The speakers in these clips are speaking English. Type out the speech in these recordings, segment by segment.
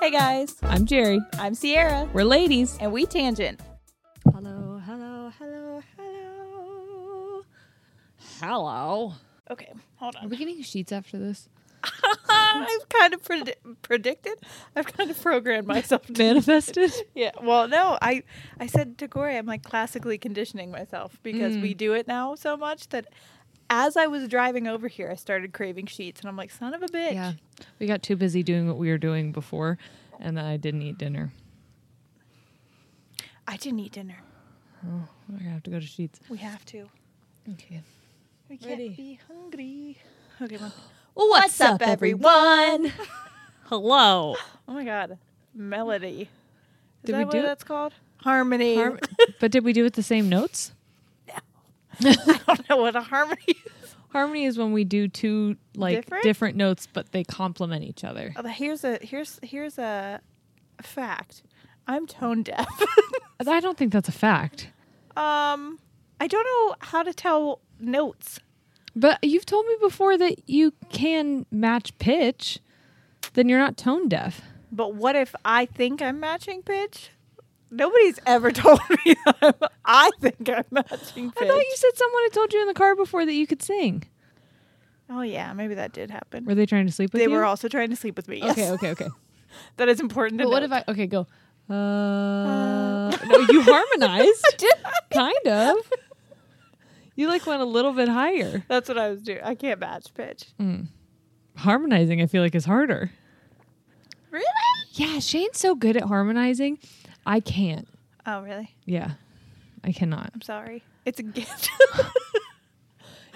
Hey guys, I'm Jerry. I'm Sierra. We're ladies. And we tangent. Hello, hello, hello, hello. Hello. Okay, hold on. Are we getting sheets after this? I've kind of predicted. I've kind of programmed myself. Manifested? Yeah. Well, no, I said to Corey, I'm like classically conditioning myself because we do it now so much that as I was driving over here, I started craving sheets, and I'm like, son of a bitch. Yeah, we got too busy doing what we were doing before, and I didn't eat dinner. I didn't eat dinner. Oh, we're going to have to go to sheets. We have to. Okay. We can't be hungry. Okay, well. What's up, everyone? Hello. Oh, my God. Melody. Is that what that's called? Harmony. But did we do it the same notes? I don't know what a harmony is. Harmony is when we do two different notes, but they complement each other. Here's a fact. I'm tone deaf. I don't think that's a fact. I don't know how to tell notes. But you've told me before that you can match pitch, then you're not tone deaf. But what if I think I'm matching pitch? Nobody's ever told me that. I think I'm matching pitch. I thought you said someone had told you in the car before that you could sing. Oh, yeah. Maybe that did happen. Were they trying to sleep with you? They were also trying to sleep with me, yes. Okay. That is important to know. What if I... Okay, go. No, you harmonized. Did I? Kind of. You, went a little bit higher. That's what I was doing. I can't match pitch. Harmonizing, I feel like, is harder. Really? Yeah, Shane's so good at harmonizing. I can't. Oh, really? Yeah. I cannot. I'm sorry. It's a gift.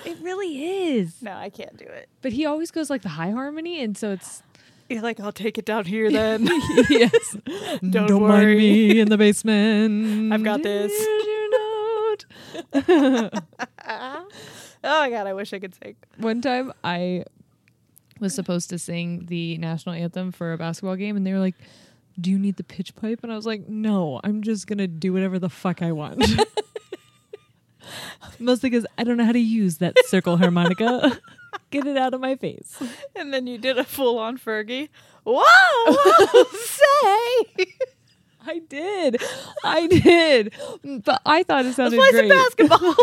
It really is. No, I can't do it. But he always goes the high harmony, and so it's... You're like, I'll take it down here then. Yes. Don't mind me in the basement. I've got this. Here's your note. Oh, my God. I wish I could sing. One time, I was supposed to sing the national anthem for a basketball game, and they were like... Do you need the pitch pipe? And I was like, no, I'm just going to do whatever the fuck I want. Mostly because I don't know how to use that circle harmonica. Get it out of my face. And then you did a full-on Fergie. Whoa, say. I did. But I thought it sounded great. Let's play some basketball.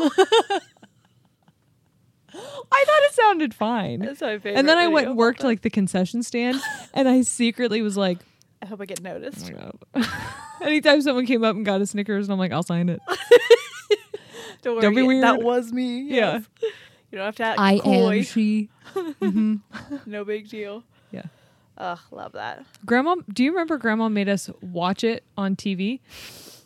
I thought it sounded fine. That's my favorite. And then I went and worked the concession stand, and I secretly was like, I hope I get noticed. Oh my God. Anytime someone came up and got a Snickers, and I'm like, I'll sign it. story. Don't be weird. That was me. Yes. Yeah. You don't have to act coy. I am she. Mm-hmm. No big deal. Yeah. Ugh, love that. Grandma, do you remember Grandma made us watch it on TV?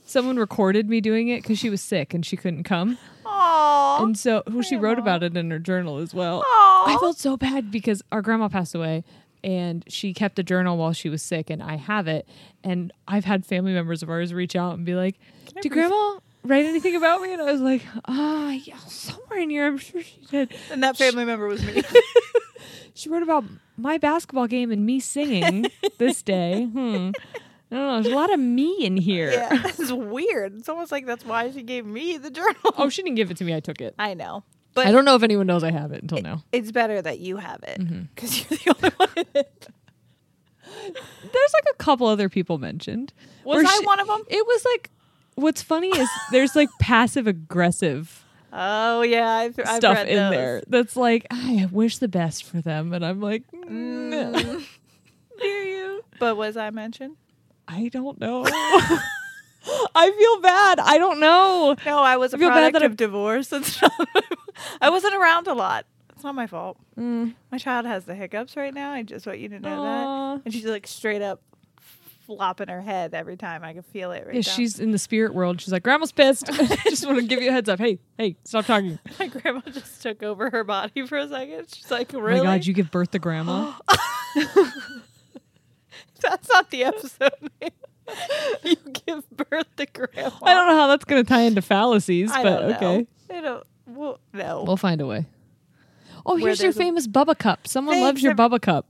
Someone recorded me doing it because she was sick and she couldn't come. Aww. And so she wrote about it in her journal as well. Aww. I felt so bad because our grandma passed away and she kept a journal while she was sick and I have it. And I've had family members of ours reach out and be like, did Grandma write anything about me? And I was like, yeah, somewhere in here, I'm sure she did. And that family member was me. She wrote about my basketball game and me singing this day. I don't know. There's a lot of me in here. Yeah, that's weird. It's almost like that's why she gave me the journal. Oh, she didn't give it to me. I took it. I know. But I don't know if anyone knows I have it until now. It's better that you have it because you're the only one in it. There's like a couple other people mentioned. Was I one of them? It was like, what's funny is there's like passive aggressive. Oh, yeah. I've stuff read in those. There that's like, I wish the best for them. And I'm like, no. Hear you. But was I mentioned? I don't know. I feel bad. I don't know. No, I was a product of divorce. I wasn't around a lot. It's not my fault. Mm. My child has the hiccups right now. I just want you to know that. And she's like straight up flopping her head every time. I can feel it right now. She's in the spirit world. She's like, Grandma's pissed. Just want to give you a heads up. Hey, stop talking. My grandma just took over her body for a second. She's like, really? Oh my God, you give birth to Grandma? That's not the episode name. You give birth to Grandma. I don't know how that's going to tie into fallacies, but okay. We'll find a way. Oh, here's your famous Bubba Cup. Someone loves your Bubba Cup.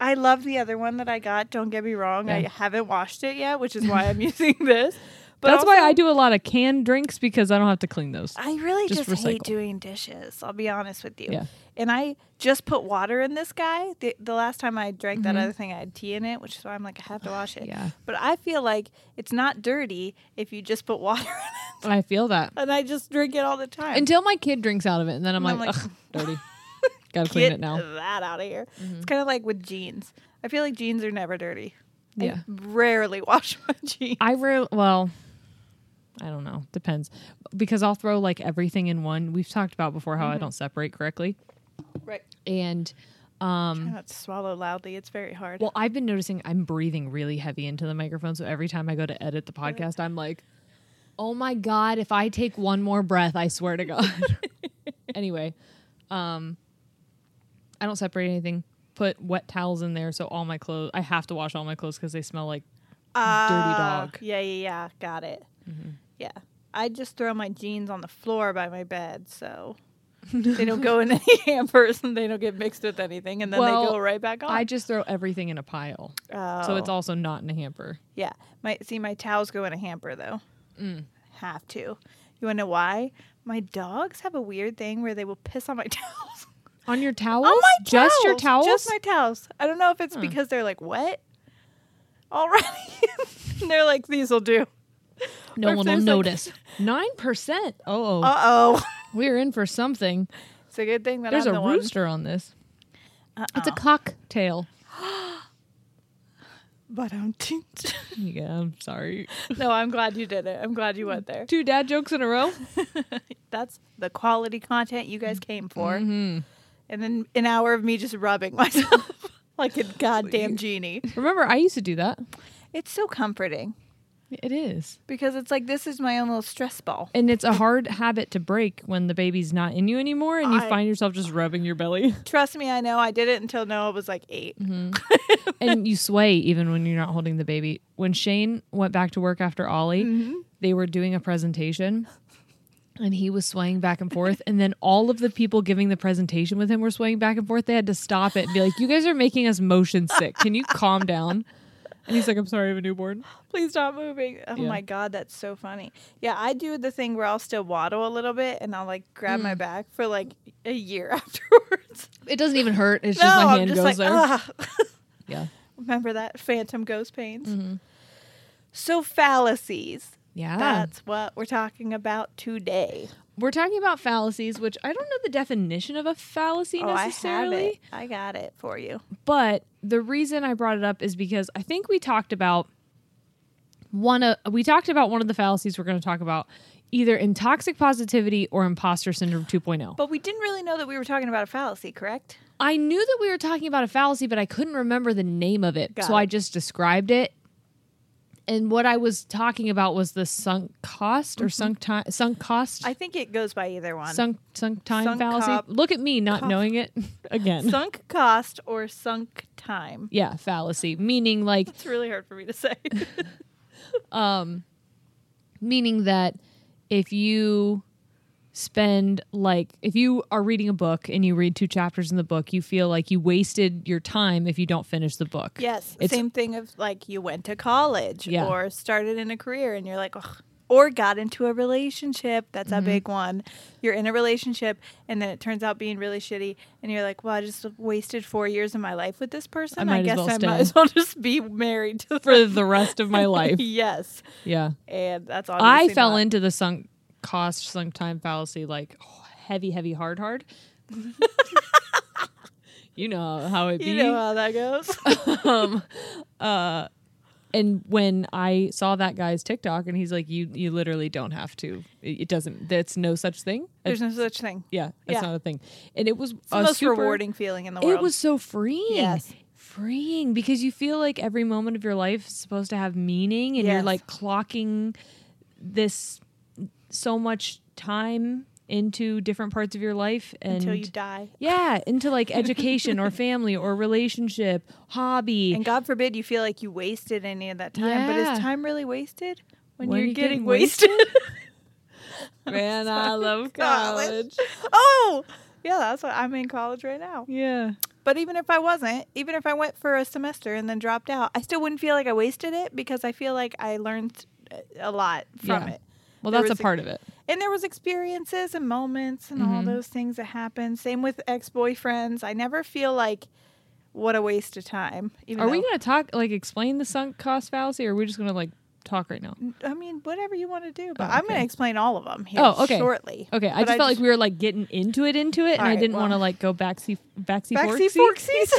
I love the other one that I got. Don't get me wrong. Yeah. I haven't washed it yet, which is why I'm using this. But that's why I do a lot of canned drinks because I don't have to clean those. I really just hate doing dishes. I'll be honest with you. Yeah. And I just put water in this guy. The last time I drank that other thing, I had tea in it, which is why I'm like, I have to wash it. Yeah. But I feel like it's not dirty if you just put water in it. I feel that. And I just drink it all the time. Until my kid drinks out of it. And then I'm like, ugh, dirty. Gotta clean it now. Get that out of here. Mm-hmm. It's kind of like with jeans. I feel like jeans are never dirty. Yeah. I rarely wash my jeans. I don't know. Depends. Because I'll throw like everything in one. We've talked about before how I don't separate correctly. Right. And try not to swallow loudly. It's very hard. Well, I've been noticing I'm breathing really heavy into the microphone. So every time I go to edit the podcast, I'm like, oh my God, if I take one more breath, I swear to God. Anyway, I don't separate anything. Put wet towels in there. So all my clothes, I have to wash all my clothes because they smell like dirty dog. Yeah. Got it. Mm-hmm. Yeah. I just throw my jeans on the floor by my bed, so they don't go in any hampers and they don't get mixed with anything, and then they go right back on. I just throw everything in a pile. Oh. So it's also not in a hamper. Yeah. My towels go in a hamper, though. Mm. Have to. You want to know why? My dogs have a weird thing where they will piss on my towels. On your towels? On my towels. Just your towels? Just my towels. I don't know if it's because they're like, wet already. And they're like, these will do. No one will notice. 9%. Uh-oh. We're in for something. It's a good thing that there's a rooster on this. It's a cocktail. But I'm tint. Yeah, I'm sorry. No, I'm glad you did it. I'm glad you went there. 2 dad jokes in a row. That's the quality content you guys came for. Mm-hmm. And then an hour of me just rubbing myself like a goddamn genie. Remember, I used to do that. It's so comforting. It is. Because it's like, this is my own little stress ball. And it's a hard habit to break when the baby's not in you anymore and you find yourself just rubbing your belly. Trust me, I know. I did it until Noah was like 8. Mm-hmm. And you sway even when you're not holding the baby. When Shane went back to work after Ollie, they were doing a presentation and he was swaying back and forth. And then all of the people giving the presentation with him were swaying back and forth. They had to stop it and be like, you guys are making us motion sick. Can you calm down? And he's like, I'm sorry, I have a newborn. Please stop moving. Oh, my God, that's so funny. Yeah, I do the thing where I'll still waddle a little bit, and I'll, like, grab my back for, like, a year afterwards. It doesn't even hurt. It's just my hand goes there. Yeah. Remember that? Phantom ghost pains. Mm-hmm. So fallacies. Yeah. That's what we're talking about today. We're talking about fallacies, which I don't know the definition of a fallacy necessarily. I have it. I got it for you. But the reason I brought it up is because I think we talked about one of the fallacies we're going to talk about either in toxic positivity or imposter syndrome 2.0. But we didn't really know that we were talking about a fallacy, correct? I knew that we were talking about a fallacy, but I couldn't remember the name of it. I just described it. And what I was talking about was the sunk cost or sunk cost. I think it goes by either one. Sunk time fallacy. Look at me not knowing it again. Sunk cost or sunk time. Yeah, fallacy. Meaning like... It's really hard for me to say. Meaning that if you spend like... If you are reading a book and you read 2 chapters in the book, you feel like you wasted your time if you don't finish the book. Yes. It's, same thing of like you went to college or started in a career and you're like... Ugh. Or got into a relationship. That's a big one. You're in a relationship and then it turns out being really shitty. And you're like, well, I just wasted 4 years of my life with this person. I might as well just be married to them. For the rest of my life. Yes. Yeah. And that's obviously I fell into the sunk cost, sunk time fallacy, like heavy, hard. You know how it be. You know how that goes. And when I saw that guy's TikTok and he's like, you literally don't have to. It doesn't. That's no such thing. There's no such thing. Yeah. That's not a thing. And it was the most rewarding feeling in the world. It was so freeing. Yes. Freeing. Because you feel like every moment of your life is supposed to have meaning. And you're like clocking this so much time into different parts of your life. And until you die. Yeah, into like education or family or relationship, hobby. And God forbid you feel like you wasted any of that time. Yeah. But is time really wasted when you're getting wasted? Man, I love college. Oh, yeah, that's what I'm in college right now. Yeah. But even if I wasn't, even if I went for a semester and then dropped out, I still wouldn't feel like I wasted it because I feel like I learned a lot from it. Well, that's a part of it. And there was experiences and moments and all those things that happened. Same with ex-boyfriends. I never feel like, what a waste of time. Are we going to talk, like explain the sunk cost fallacy or are we just going to like talk right now? I mean, whatever you want to do. But I'm going to explain all of them here shortly. Okay, I just felt like we were like getting into it and right, I didn't want to like go backseat forksies.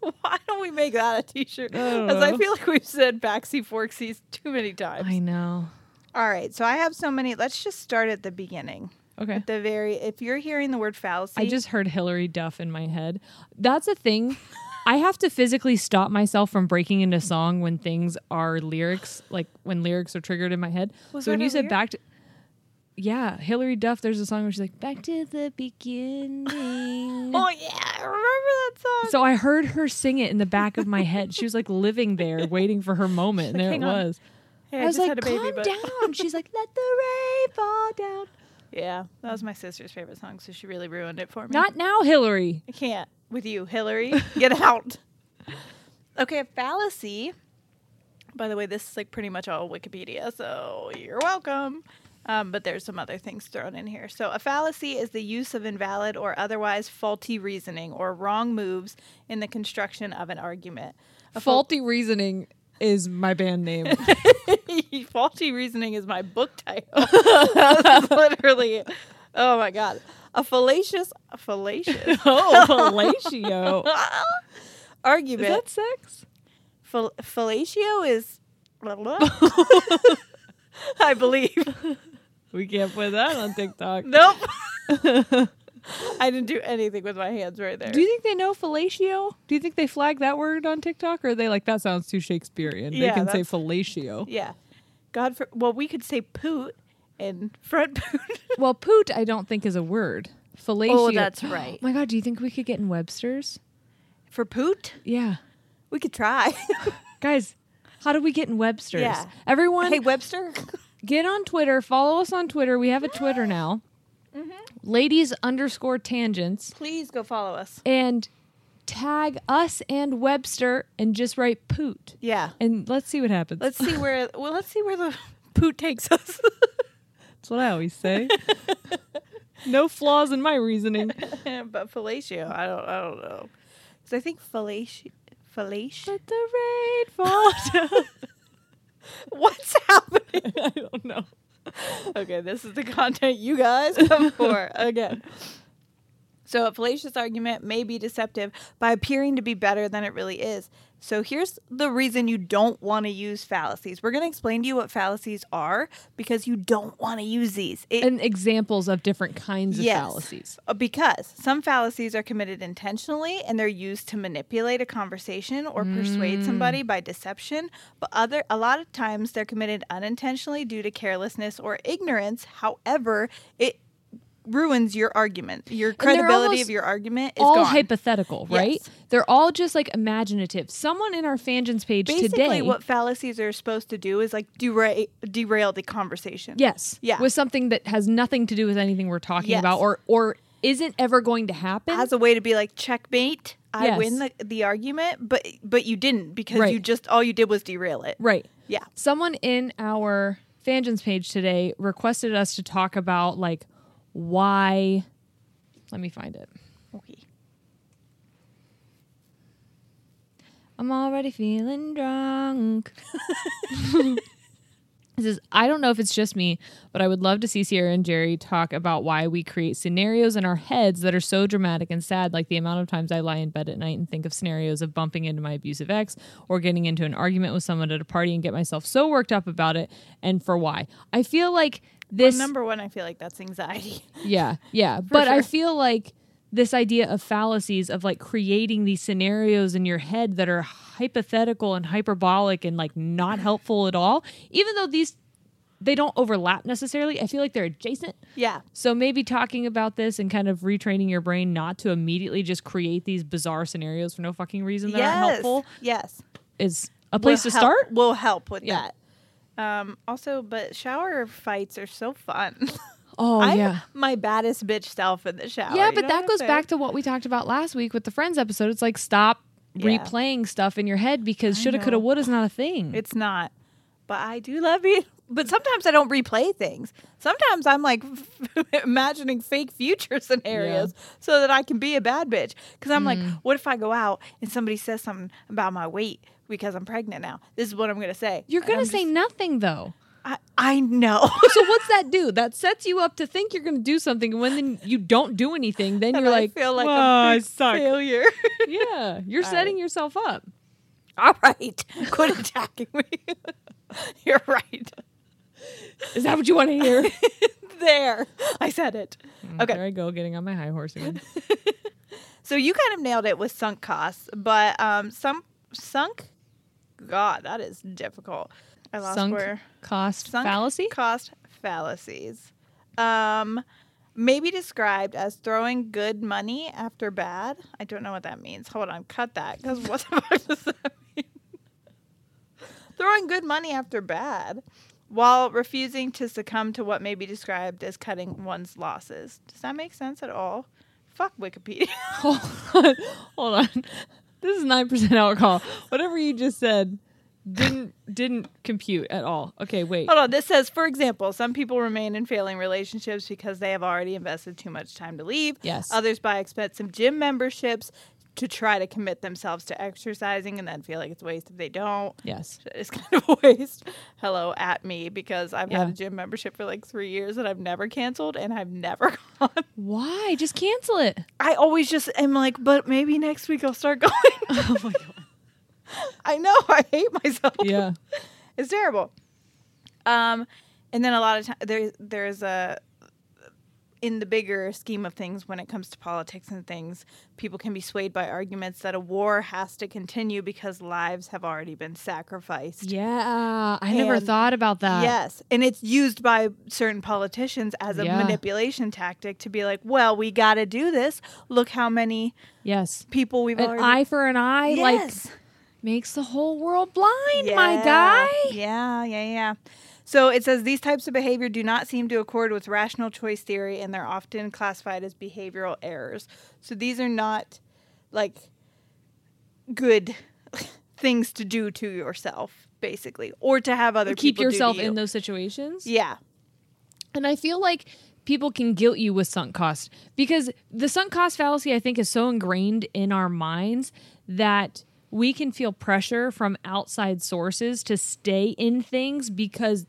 Why don't we make that a t-shirt? Because I feel like we've said backseat forksies too many times. I know. All right. So I have so many. Let's just start at the beginning. Okay. At the very, if you're hearing the word fallacy. I just heard Hilary Duff in my head. That's a thing. I have to physically stop myself from breaking into song when things are lyrics, like when lyrics are triggered in my head. So when you said back to... Yeah, Hilary Duff, there's a song where she's like, back to the beginning. Oh, yeah, I remember that song. So I heard her sing it in the back of my head. She was like living there, waiting for her moment, like, and there it was. Hey, I was like, calm down. She's like, let the rain fall down. Yeah, that was my sister's favorite song, so she really ruined it for me. Not now, Hilary. I can't. With you, Hilary. Get out. Okay, a fallacy. By the way, this is like pretty much all Wikipedia, so you're welcome. But there's some other things thrown in here. So a fallacy is the use of invalid or otherwise faulty reasoning or wrong moves in the construction of an argument. Faulty reasoning is my band name. Faulty reasoning is my book title. This is literally, oh my God. A fallacious. Oh, fellatio. Argument. Is that sex? Fellatio is... I believe. We can't put that on TikTok. Nope. I didn't do anything with my hands right there. Do you think they know fellatio? Do you think they flag that word on TikTok? Or are they like, that sounds too Shakespearean? Yeah, they can say fellatio. Yeah. Well, we could say poot and front poot. Well, poot I don't think is a word. Fellatio. Oh, that's right. Oh my God, do you think we could get in Webster's? For poot? Yeah. We could try. Guys. How do we get in Webster's? Yeah. Everyone. Hey, Webster. Get on Twitter. Follow us on Twitter. We have a Twitter now. Mm-hmm. Ladies_tangents. Please go follow us. And tag us and Webster and just write poot. Yeah. And let's see what happens. Let's see where the poot takes us. That's what I always say. No flaws in my reasoning. But fellatio, I don't know. Because I think fellatio. Felicia. Let the rain fall down. What's happening? I don't know. Okay, this is the content you guys come for. Again. So a fallacious argument may be deceptive by appearing to be better than it really is. So here's the reason you don't want to use fallacies. We're going to explain to you what fallacies are because you don't want to use these. And examples of different kinds of fallacies. Because some fallacies are committed intentionally and they're used to manipulate a conversation or persuade somebody by deception. But a lot of times they're committed unintentionally due to carelessness or ignorance. However, it ruins your argument. Your credibility of your argument is all gone. Hypothetical, right? Yes. They're all just like imaginative. Someone in our Fangens page basically, what fallacies are supposed to do is like derail the conversation. Yes. Yeah. With something that has nothing to do with anything we're talking about or isn't ever going to happen. As a way to be like, checkmate, I win the argument, but you didn't because you just, all you did was derail it. Right. Yeah. Someone in our Fangens page today requested us to talk about like, why? Let me find it. Okay. I'm already feeling drunk. This is, I don't know if it's just me, but I would love to see Sierra and Jerry talk about why we create scenarios in our heads that are so dramatic and sad, like the amount of times I lie in bed at night and think of scenarios of bumping into my abusive ex or getting into an argument with someone at a party and get myself so worked up about it, and for why. I feel like this, well, number one, I feel like that's anxiety. Yeah. But sure. I feel like this idea of fallacies, of like creating these scenarios in your head that are hypothetical and hyperbolic and like not helpful at all, even though they don't overlap necessarily, I feel like they're adjacent. Yeah. So maybe talking about this and kind of retraining your brain not to immediately just create these bizarre scenarios for no fucking reason that aren't helpful. Yes. Is a place to start. Will help with that. Also, but shower fights are so fun. Oh, I'm my baddest bitch self in the shower. Yeah, but that goes back to what we talked about last week with the Friends episode. It's like, stop replaying stuff in your head because shoulda, coulda, woulda is not a thing. It's not. But I do love you. But sometimes I don't replay things. Sometimes I'm like imagining fake future scenarios so that I can be a bad bitch. Because I'm like, what if I go out and somebody says something about my weight? Because I'm pregnant now. This is what I'm going to say. You're going to say nothing, though. I know. So what's that do? That sets you up to think you're going to do something. And when then you don't do anything, then and you're like, feel like a failure. Yeah. You're setting yourself up. All right. Quit attacking me. You're right. Is that what you want to hear? There. I said it. Okay. There I go, getting on my high horse again. So you kind of nailed it with sunk costs, but sunk God, that is difficult. I lost where. Sunk fallacy? Cost fallacies. Maybe described as throwing good money after bad. I don't know what that means. Hold on, cut that. Because what the fuck does that mean? Throwing good money after bad while refusing to succumb to what may be described as cutting one's losses. Does that make sense at all? Fuck Wikipedia. Hold on. This is 9% alcohol. Whatever you just said didn't compute at all. Okay, wait. Hold on. This says, for example, some people remain in failing relationships because they have already invested too much time to leave. Yes. Others buy expensive gym memberships to try to commit themselves to exercising and then feel like it's a waste if they don't. Yes. It's kind of a waste. Hello, at me, because I've had a gym membership for like 3 years and I've never canceled and I've never gone. Why? Just cancel it. I always just am like, but maybe next week I'll start going. Oh my God. I know. I hate myself. Yeah. It's terrible. And then a lot of times there's a... In the bigger scheme of things, when it comes to politics and things, people can be swayed by arguments that a war has to continue because lives have already been sacrificed. Yeah, I never thought about that. Yes, and it's used by certain politicians as a manipulation tactic to be like, well, we got to do this. Look how many people we've already... An eye for an eye, like, makes the whole world blind, my guy. Yeah. So it says these types of behavior do not seem to accord with rational choice theory, and they're often classified as behavioral errors. So these are not like good things to do to yourself, basically, or to have other people do to you. Keep yourself in those situations. Yeah. And I feel like people can guilt you with sunk cost because the sunk cost fallacy, I think, is so ingrained in our minds that we can feel pressure from outside sources to stay in things because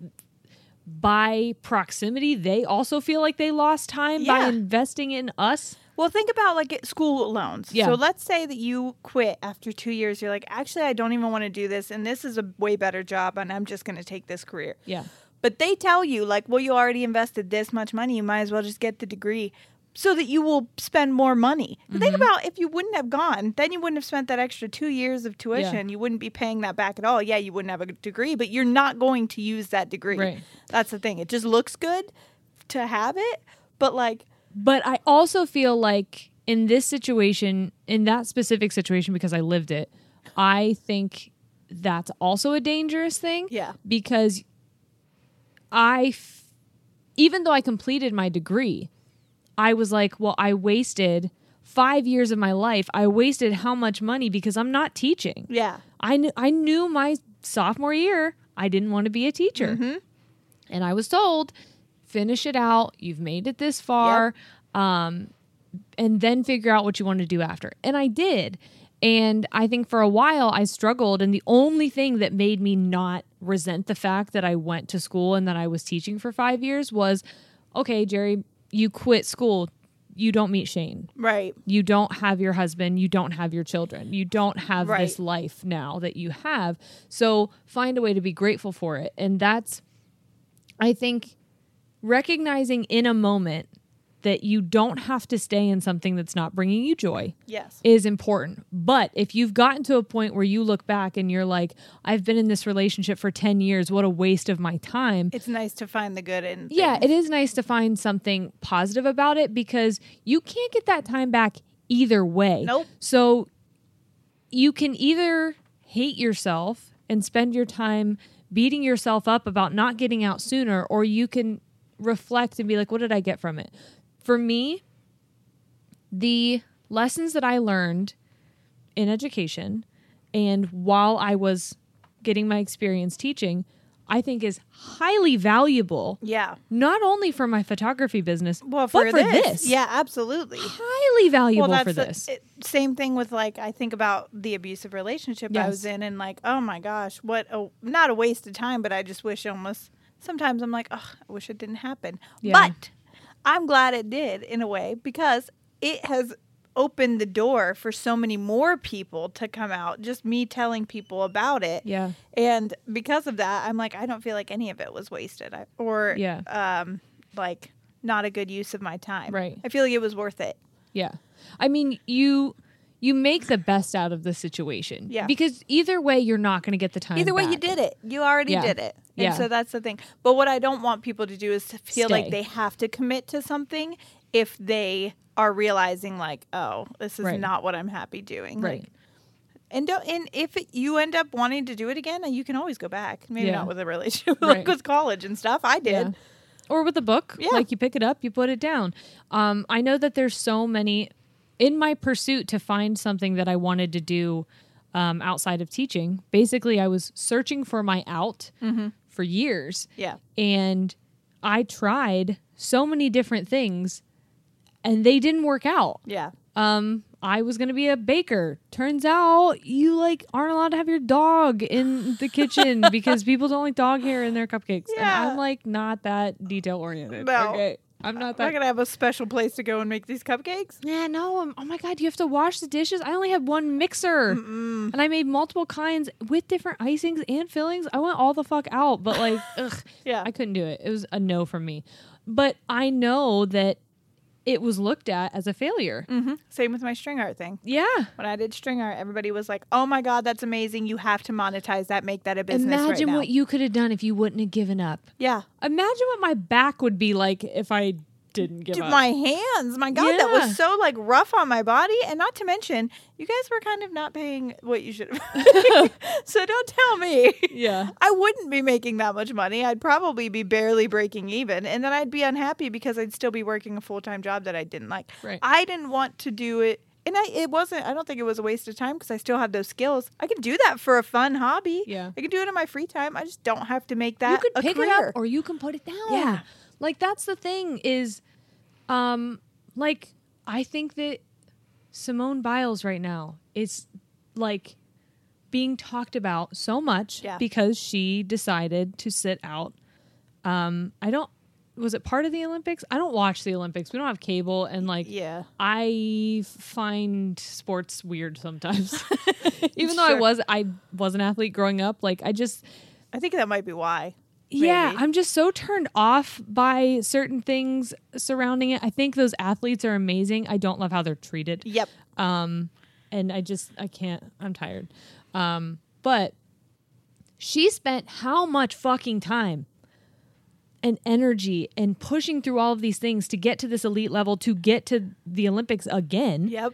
by proximity, they also feel like they lost time by investing in us. Well, think about like school loans. Yeah. So let's say that you quit after 2 years. You're like, actually, I don't even want to do this. And this is a way better job. And I'm just going to take this career. Yeah. But they tell you like, well, you already invested this much money. You might as well just get the degree so that you will spend more money. Mm-hmm. Think about if you wouldn't have gone, then you wouldn't have spent that extra 2 years of tuition. Yeah. You wouldn't be paying that back at all. Yeah, you wouldn't have a degree, but you're not going to use that degree. Right. That's the thing. It just looks good to have it. But like... But I also feel like in this situation, in that specific situation, because I lived it, I think that's also a dangerous thing. Yeah. Because even though I completed my degree, I was like, well, I wasted 5 years of my life. I wasted how much money because I'm not teaching. Yeah. I knew my sophomore year, I didn't want to be a teacher. Mm-hmm. And I was told... Finish it out. You've made it this far. Yep. And then figure out what you want to do after. And I did. And I think for a while I struggled. And the only thing that made me not resent the fact that I went to school and that I was teaching for 5 years was, okay, Jerry, you quit school. You don't meet Shane. Right. You don't have your husband. You don't have your children. You don't have this life now that you have. So find a way to be grateful for it. And that's, I think... recognizing in a moment that you don't have to stay in something that's not bringing you joy is important. But if you've gotten to a point where you look back and you're like, I've been in this relationship for 10 years, what a waste of my time. It's nice to find the good in things. Yeah, it is nice to find something positive about it because you can't get that time back either way. Nope. So you can either hate yourself and spend your time beating yourself up about not getting out sooner, or you can... reflect and be like, what did I get from it? For me, the lessons that I learned in education and while I was getting my experience teaching, I think is highly valuable. Yeah. Not only for my photography business, but for this. Yeah, absolutely. Highly valuable for this. Same thing with like, I think about the abusive relationship I was in and like, oh my gosh, not a waste of time, but I just wish almost... Sometimes I'm like, oh, I wish it didn't happen. Yeah. But I'm glad it did in a way because it has opened the door for so many more people to come out, just me telling people about it. Yeah. And because of that, I'm like, I don't feel like any of it was wasted or like not a good use of my time. Right. I feel like it was worth it. Yeah. I mean, you make the best out of the situation. Yeah. Because either way, you're not going to get the time Either way, back. You did it. You already did it. And so that's the thing. But what I don't want people to do is to feel like they have to commit to something if they are realizing like, oh, this is not what I'm happy doing. Right. Like, and if you end up wanting to do it again, you can always go back. Maybe not with a relationship, like with college and stuff. I did. Yeah. Or with a book. Yeah. Like you pick it up, you put it down. I know that there's so many... In my pursuit to find something that I wanted to do outside of teaching, basically I was searching for my out for years. Yeah. And I tried so many different things and they didn't work out. Yeah. I was going to be a baker. Turns out you like aren't allowed to have your dog in the kitchen because people don't like dog hair in their cupcakes. Yeah. And I'm like not that detail oriented. No. Okay. I'm not going to have a special place to go and make these cupcakes. Yeah, no. Oh, my God. You have to wash the dishes. I only had one mixer. Mm-mm. And I made multiple kinds with different icings and fillings. I went all the fuck out. But like, ugh, I couldn't do it. It was a no from me. But I know that it was looked at as a failure. Mm-hmm. Same with my string art thing. Yeah. When I did string art, everybody was like, oh, my God, that's amazing. You have to monetize that. Make that a business right now. Imagine what you could have done if you wouldn't have given up. Yeah. Imagine what my back would be like if I didn't give up. My hands. My God, that was so like rough on my body. And not to mention, you guys were kind of not paying what you should have. So don't tell me. Yeah. I wouldn't be making that much money. I'd probably be barely breaking even. And then I'd be unhappy because I'd still be working a full-time job that I didn't like. Right. I didn't want to do it. And I don't think it was a waste of time because I still had those skills. I could do that for a fun hobby. Yeah. I could do it in my free time. I just don't have to make that a career. You could pick it up or you can put it down. Yeah. Like, that's the thing is, like, I think that Simone Biles right now is, like, being talked about so much because she decided to sit out. I don't was it part of the Olympics? I don't watch the Olympics. We don't have cable, and I find sports weird sometimes. Even though I was an athlete growing up, I think that might be why. Maybe. Yeah, I'm just so turned off by certain things surrounding it. I think those athletes are amazing. I don't love how they're treated. Yep. And I can't. I'm tired. But she spent how much fucking time and energy and pushing through all of these things to get to this elite level, to get to the Olympics again. Yep.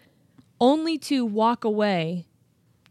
Only to walk away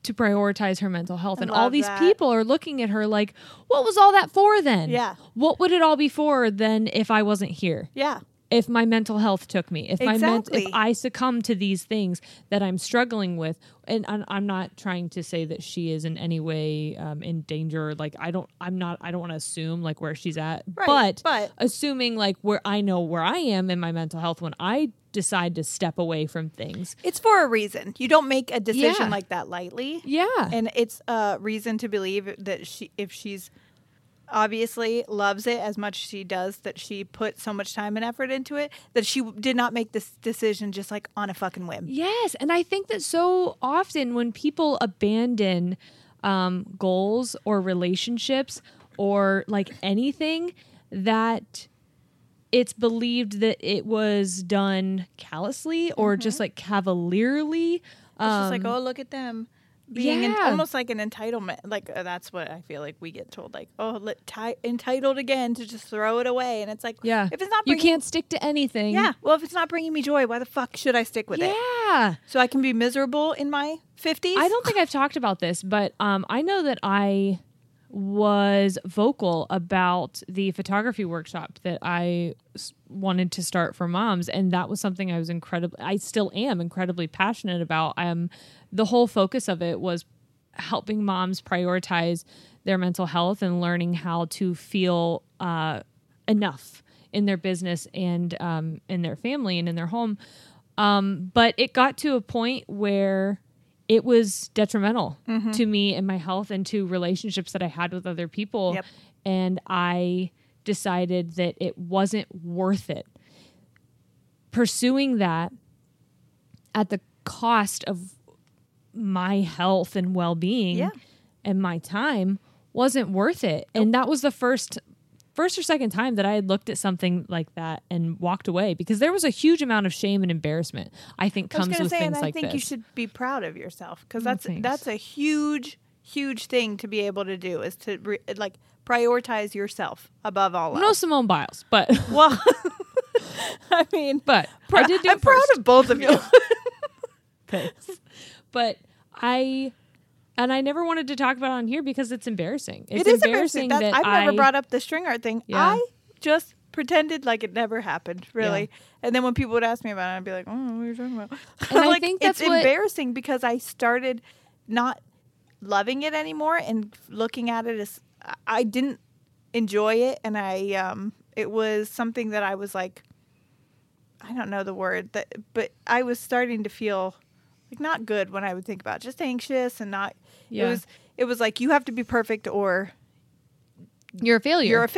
to prioritize her mental health. And all these people are looking at her like, what was all that for then? Yeah. What would it all be for then if I wasn't here? Yeah. If my mental health took me, if I succumb to these things that I'm struggling with, and I'm not trying to say that she is in any way in danger. I don't want to assume where she's at, right, but assuming where I know where I am in my mental health when I decide to step away from things. It's for a reason. You don't make a decision like that lightly. Yeah. And it's a reason to believe that if she's obviously loves it as much as she does, that she put so much time and effort into it, that she did not make this decision just on a fucking whim. Yes. And I think that so often when people abandon goals or relationships or anything, that it's believed that it was done callously or just cavalierly. It's just oh, look at them. Being almost like an entitlement. That's what I feel like we get told. Entitled again to just throw it away. And it's if it's not bringing, you can't stick to anything. Yeah. Well, if it's not bringing me joy, why the fuck should I stick with it? Yeah. So I can be miserable in my 50s? I don't think I've talked about this, but I know that I was vocal about the photography workshop that I wanted to start for moms. And that was something I still am incredibly passionate about. The whole focus of it was helping moms prioritize their mental health and learning how to feel enough in their business and in their family and in their home. But it got to a point where it was detrimental to me and my health and to relationships that I had with other people. Yep. And I decided that it wasn't worth it. Pursuing that at the cost of my health and well-being and my time wasn't worth it. And that was the first or second time that I had looked at something like that and walked away, because there was a huge amount of shame and embarrassment I think comes with things like this. I think you should be proud of yourself, because that's a huge, huge thing to be able to do, is to prioritize yourself above all else. No Simone Biles, but I did do it. I'm proud of both of you. Thanks. But I never wanted to talk about it on here because it's embarrassing. It is embarrassing. I've never brought up the string art thing. Yeah. I just pretended like it never happened, really. Yeah. And then when people would ask me about it, I'd be like, oh, what are you talking about? And I think that's it's embarrassing because I started not loving it anymore and looking at it as I didn't enjoy it. And I it was something that I was I don't know the word, but I was starting to feel not good when I would think about it. Just anxious and not. Yeah. It was you have to be perfect or you're a failure.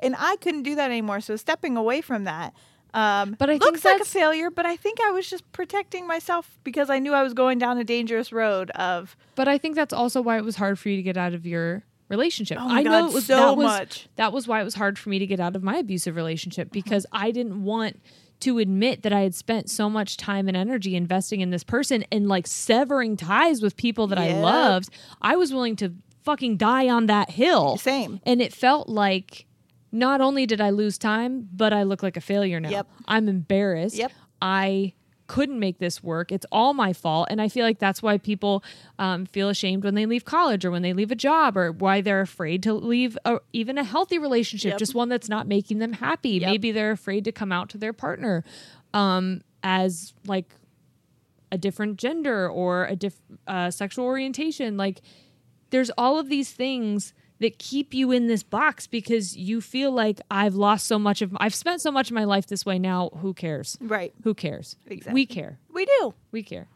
And I couldn't do that anymore. So stepping away from that, but I looks like a failure. But I think I was just protecting myself because I knew I was going down a dangerous road of. But I think that's also why it was hard for you to get out of your relationship. Oh my God, I know it was so much. That was why it was hard for me to get out of my abusive relationship, because I didn't want to admit that I had spent so much time and energy investing in this person and severing ties with people that I loved. I was willing to fucking die on that hill. Same. And it felt like not only did I lose time, but I look like a failure now. Yep. I'm embarrassed. Yep. I couldn't make this work. It's all my fault. And I feel like that's why people feel ashamed when they leave college or when they leave a job, or why they're afraid to leave even a healthy relationship, just one that's not making them happy. Yep. Maybe they're afraid to come out to their partner as a different gender or a sexual orientation. There's all of these things that keep you in this box because you feel like I've spent so much of my life this way now. Who cares? Right. Who cares? Exactly. We care. We do. We care.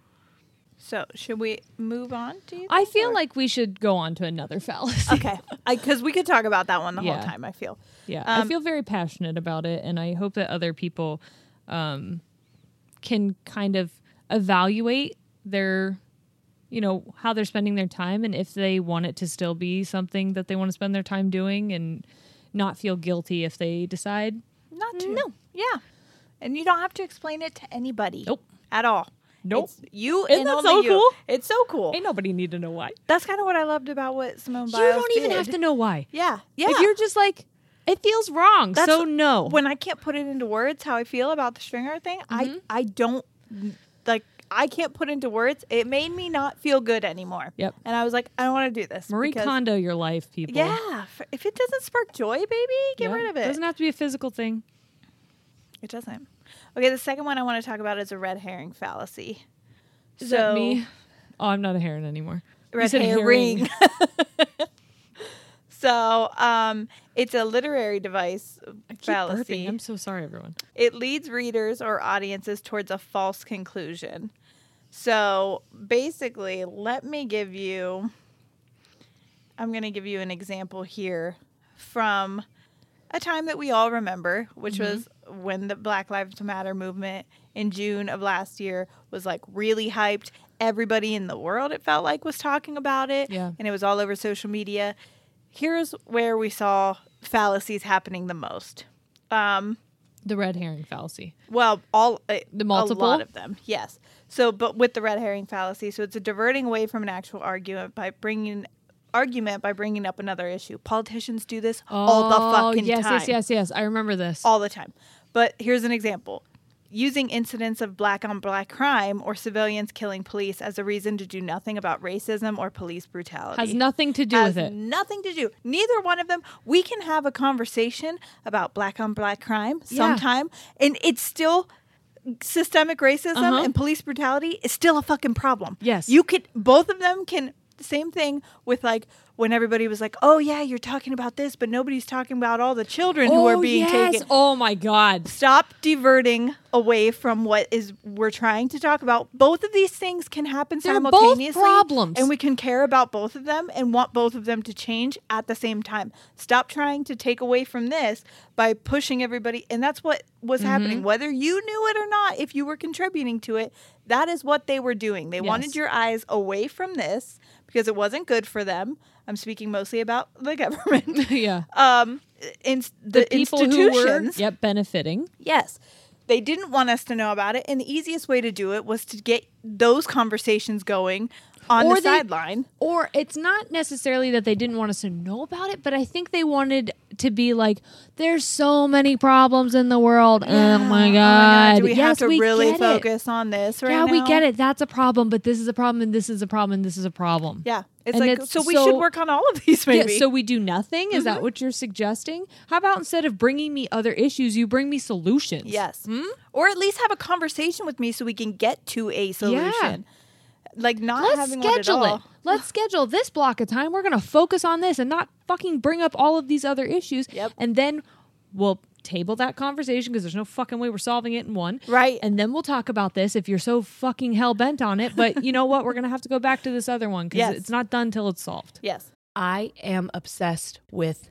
So should we move on? Do you think, I feel like we should go on to another fallacy. Okay, because we could talk about that one the whole time. I feel. Yeah, I feel very passionate about it, and I hope that other people can kind of evaluate their, you know, how they're spending their time, and if they want it to still be something that they want to spend their time doing, and not feel guilty if they decide not to. No, yeah, and you don't have to explain it to anybody. Nope, at all. Nope. It's you Isn't and that only so you. Cool? It's so cool. Ain't nobody need to know why. That's kind of what I loved about what Simone Biles did. You don't even have to know why. Yeah. Yeah. If you're just like, it feels wrong, that's so no. When I can't put it into words how I feel about the stringer thing, I don't, like, I can't put into words. It made me not feel good anymore. Yep. And I was like, I don't want to do this. Marie Kondo your life, people. Yeah. If it doesn't spark joy, baby, get rid of it. It doesn't have to be a physical thing. It doesn't. Okay, the second one I want to talk about is a red herring fallacy. Is that me? Oh, I'm not a heron anymore. Red herring. So it's a literary device fallacy. Burping. I'm so sorry, everyone. It leads readers or audiences towards a false conclusion. So basically, I'm going to give you an example here from a time that we all remember, which was when the Black Lives Matter movement in June of last year was like really hyped. Everybody in the world, it felt like, was talking about it. Yeah. And it was all over social media. Here's where we saw fallacies happening the most. The red herring fallacy. Well, the multiple? A lot of them, yes. So, but with the red herring fallacy, so it's a diverting away from an actual argument by bringing up another issue. Politicians do this all the fucking time. Yes. I remember this. All the time. But here's an example. Using incidents of black-on-black crime or civilians killing police as a reason to do nothing about racism or police brutality. Has nothing to do with it. Has nothing to do. Neither one of them. We can have a conversation about black-on-black crime sometime, and it's still... Systemic racism and police brutality is still a fucking problem. Yes. Both of them can... Same thing with like when everybody was like, oh yeah, you're talking about this, but nobody's talking about all the children who are being taken. Oh my God. Stop diverting away from what we're trying to talk about. Both of these things can happen simultaneously. They're both problems. And we can care about both of them and want both of them to change at the same time. Stop trying to take away from this by pushing everybody. And that's what was happening. Whether you knew it or not, if you were contributing to it, that is what they were doing. They wanted your eyes away from this because it wasn't good for them. I'm speaking mostly about the government. Yeah. The people institutions. Who were benefiting. Yes. They didn't want us to know about it. And the easiest way to do it was to get those conversations going on the sideline. Or it's not necessarily that they didn't want us to know about it, but I think they wanted to be like, there's so many problems in the world. Yeah. Oh my God. Do we have to really focus on this right now? Yeah, we get it. That's a problem, but this is a problem, and this is a problem, and this is a problem. Yeah. It's and like, so we should work on all of these, maybe. Yeah, so we do nothing? Is that what you're suggesting? How about instead of bringing me other issues, you bring me solutions? Yes. Or at least have a conversation with me so we can get to a solution. Yeah. Like not Let's having schedule one at all. It. Let's schedule this block of time. We're going to focus on this and not fucking bring up all of these other issues. Yep. And then we'll table that conversation because there's no fucking way we're solving it in one. Right. And then we'll talk about this if you're so fucking hell bent on it. But you know what? We're going to have to go back to this other one because it's not done till it's solved. Yes. I am obsessed with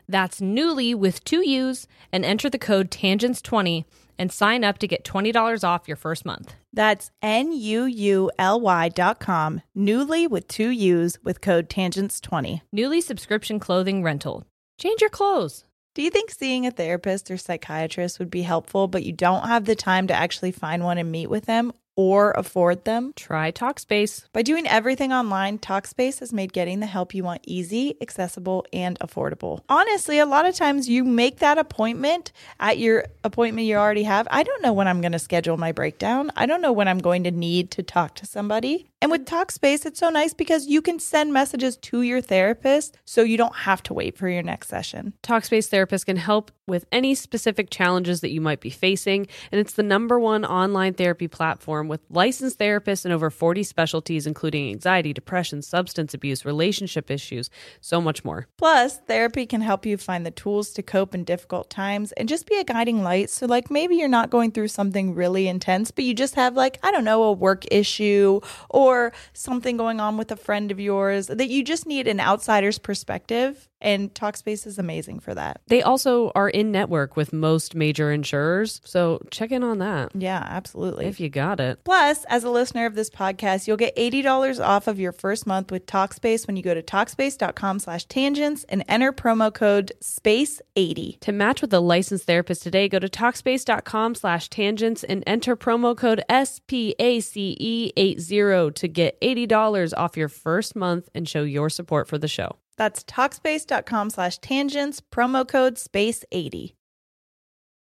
That's Nuuly with 2 U's and enter the code TANGENTS20 and sign up to get $20 off your first month. That's NUULY.com, Nuuly with 2 U's with code TANGENTS20. Nuuly subscription clothing rental. Change your clothes. Do you think seeing a therapist or psychiatrist would be helpful, but you don't have the time to actually find one and meet with them? Or afford them? Try Talkspace. By doing everything online, Talkspace has made getting the help you want easy, accessible, and affordable. Honestly, a lot of times you make that appointment at your appointment you already have. I don't know when I'm going to schedule my breakdown. I don't know when I'm going to need to talk to somebody. And with Talkspace, it's so nice because you can send messages to your therapist so you don't have to wait for your next session. Talkspace therapists can help with any specific challenges that you might be facing, and it's the #1 online therapy platform with licensed therapists in over 40 specialties, including anxiety, depression, substance abuse, relationship issues, so much more. Plus, therapy can help you find the tools to cope in difficult times and just be a guiding light. So, like, maybe you're not going through something really intense, but you just have, like, I don't know, a work issue or something going on with a friend of yours that you just need an outsider's perspective. And Talkspace is amazing for that. They also are in network with most major insurers. So check in on that. Yeah, absolutely. If you got it. Plus, as a listener of this podcast, you'll get $80 off of your first month with Talkspace when you go to Talkspace.com/tangents and enter promo code SPACE80. To match with a licensed therapist today, go to Talkspace.com/tangents and enter promo code SPACE80 to get $80 off your first month and show your support for the show. That's Talkspace.com/tangents, promo code SPACE80.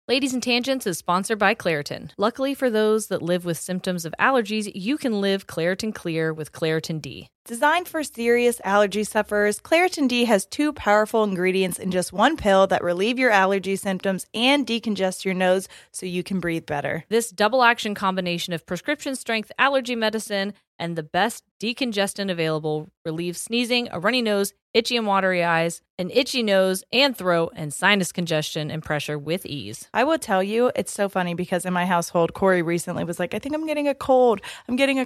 Ladies and Tangents is sponsored by Claritin. Luckily for those that live with symptoms of allergies, you can live Claritin Clear with Claritin D. Designed for serious allergy sufferers, Claritin D has 2 powerful ingredients in just 1 pill that relieve your allergy symptoms and decongest your nose so you can breathe better. This double-action combination of prescription-strength allergy medicine and the best decongestant available relieves sneezing, a runny nose, itchy and watery eyes, an itchy nose and throat, and sinus congestion and pressure with ease. I will tell you, it's so funny because in my household, Corey recently was like, I think I'm getting a cold. I'm getting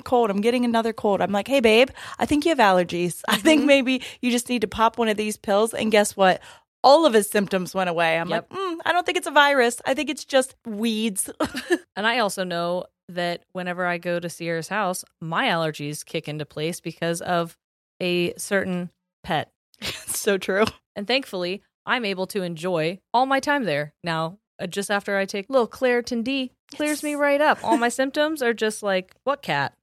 another cold. I'm like, hey, babe, I think you have allergies. I think maybe you just need to pop one of these pills. And guess what? All of his symptoms went away. I'm like, I don't think it's a virus. I think it's just weeds. And I also know that whenever I go to Sierra's house, my allergies kick into place because of a certain pet. So true. And thankfully, I'm able to enjoy all my time there. Now, just after I take little Claritin D, clears me right up. All my symptoms are just like, what cat?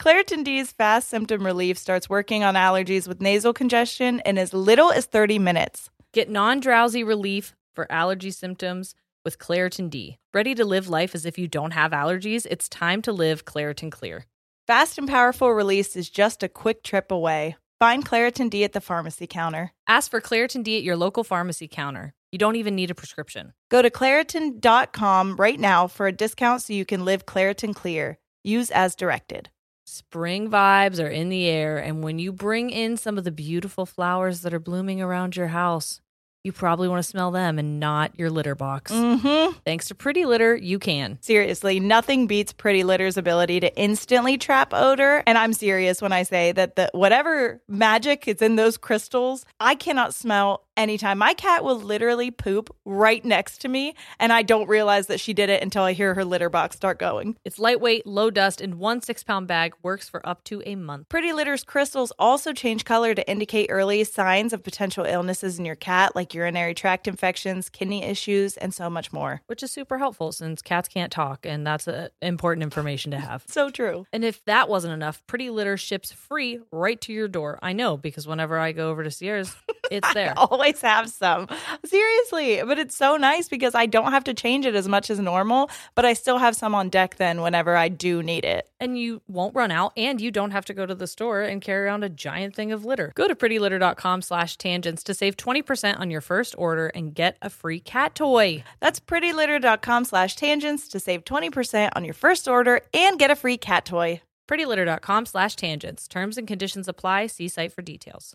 Claritin D's fast symptom relief starts working on allergies with nasal congestion in as little as 30 minutes. Get non-drowsy relief for allergy symptoms with Claritin D. Ready to live life as if you don't have allergies? It's time to live Claritin Clear. Fast and powerful release is just a quick trip away. Find Claritin D at the pharmacy counter. Ask for Claritin D at your local pharmacy counter. You don't even need a prescription. Go to Claritin.com right now for a discount so you can live Claritin Clear. Use as directed. Spring vibes are in the air, and when you bring in some of the beautiful flowers that are blooming around your house, you probably want to smell them and not your litter box. Mm-hmm. Thanks to Pretty Litter, you can. Seriously, nothing beats Pretty Litter's ability to instantly trap odor. And I'm serious when I say that whatever magic is in those crystals, I cannot smell anytime. My cat will literally poop right next to me, and I don't realize that she did it until I hear her litter box start going. It's lightweight, low dust, and one 6-pound bag works for up to a month. Pretty Litter's crystals also change color to indicate early signs of potential illnesses in your cat, like urinary tract infections, kidney issues, and so much more. Which is super helpful since cats can't talk, and that's important information to have. So true. And if that wasn't enough, Pretty Litter ships free right to your door. I know, because whenever I go over to Sierra's, it's there. always have some. Seriously. But it's so nice because I don't have to change it as much as normal, but I still have some on deck then whenever I do need it. And you won't run out, and you don't have to go to the store and carry around a giant thing of litter. Go to prettylitter.com/tangents to save 20% on your first order and get a free cat toy. That's prettylitter.com/tangents to save 20% on your first order and get a free cat toy. prettylitter.com/tangents. Terms and conditions apply. See site for details.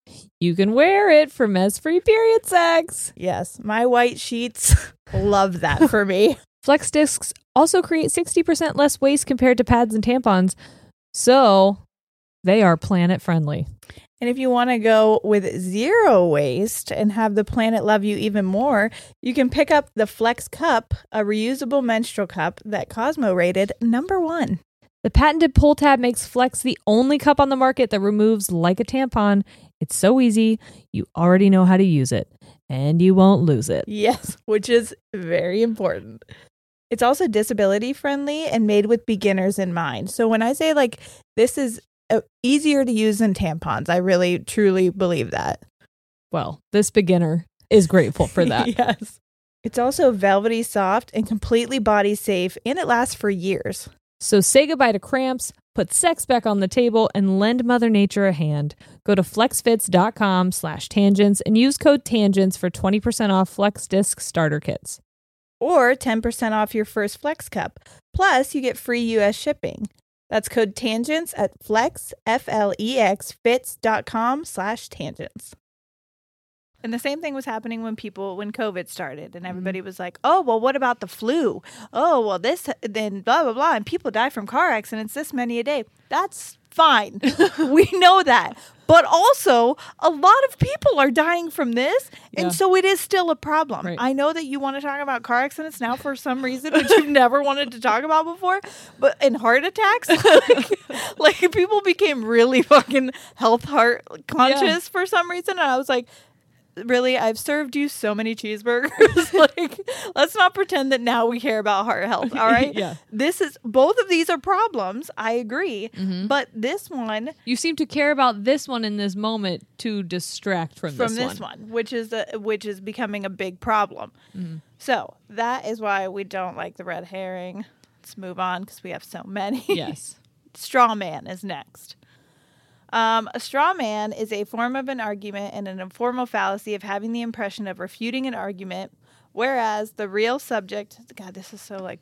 you can wear it for mess-free period sex. Yes, my white sheets love that for me. Flex discs also create 60% less waste compared to pads and tampons, so they are planet-friendly. And if you want to go with zero waste and have the planet love you even more, you can pick up the Flex Cup, a reusable menstrual cup that Cosmo rated #1. The patented pull tab makes Flex the only cup on the market that removes like a tampon. It's so easy, you already know how to use it, and you won't lose it. Yes, which is very important. It's also disability friendly and made with beginners in mind. So when I say like this is easier to use than tampons, I really truly believe that. Well, this beginner is grateful for that. Yes. It's also velvety soft and completely body safe, and it lasts for years. So say goodbye to cramps, put sex back on the table, and lend Mother Nature a hand. Go to flexfits.com/tangents and use code TANGENTS for 20% off Flex Disc Starter Kits. Or 10% off your first Flex Cup. Plus, you get free U.S. shipping. That's code TANGENTS at flex, F-L-E-X, fits.com/tangents. And the same thing was happening when COVID started, and everybody was like, oh, well, what about the flu? Oh, well, this, then blah, blah, blah. And people die from car accidents this many a day. That's fine. We know that. But also, a lot of people are dying from this, and so it is still a problem. Right. I know that you want to talk about car accidents now for some reason, which you've never wanted to talk about before, but in heart attacks, like people became really fucking heart conscious for some reason, and I was like, really, I've served you so many cheeseburgers. Like, let's not pretend that now we care about heart health. All right. Yeah. Both of these are problems. I agree. Mm-hmm. But this one, you seem to care about this one in this moment to distract from this one, which is becoming a big problem. Mm-hmm. So that is why we don't like the red herring. Let's move on because we have so many. Yes. Straw man is next. A straw man is a form of an argument and an informal fallacy of having the impression of refuting an argument, whereas the real subject... God, this is so like...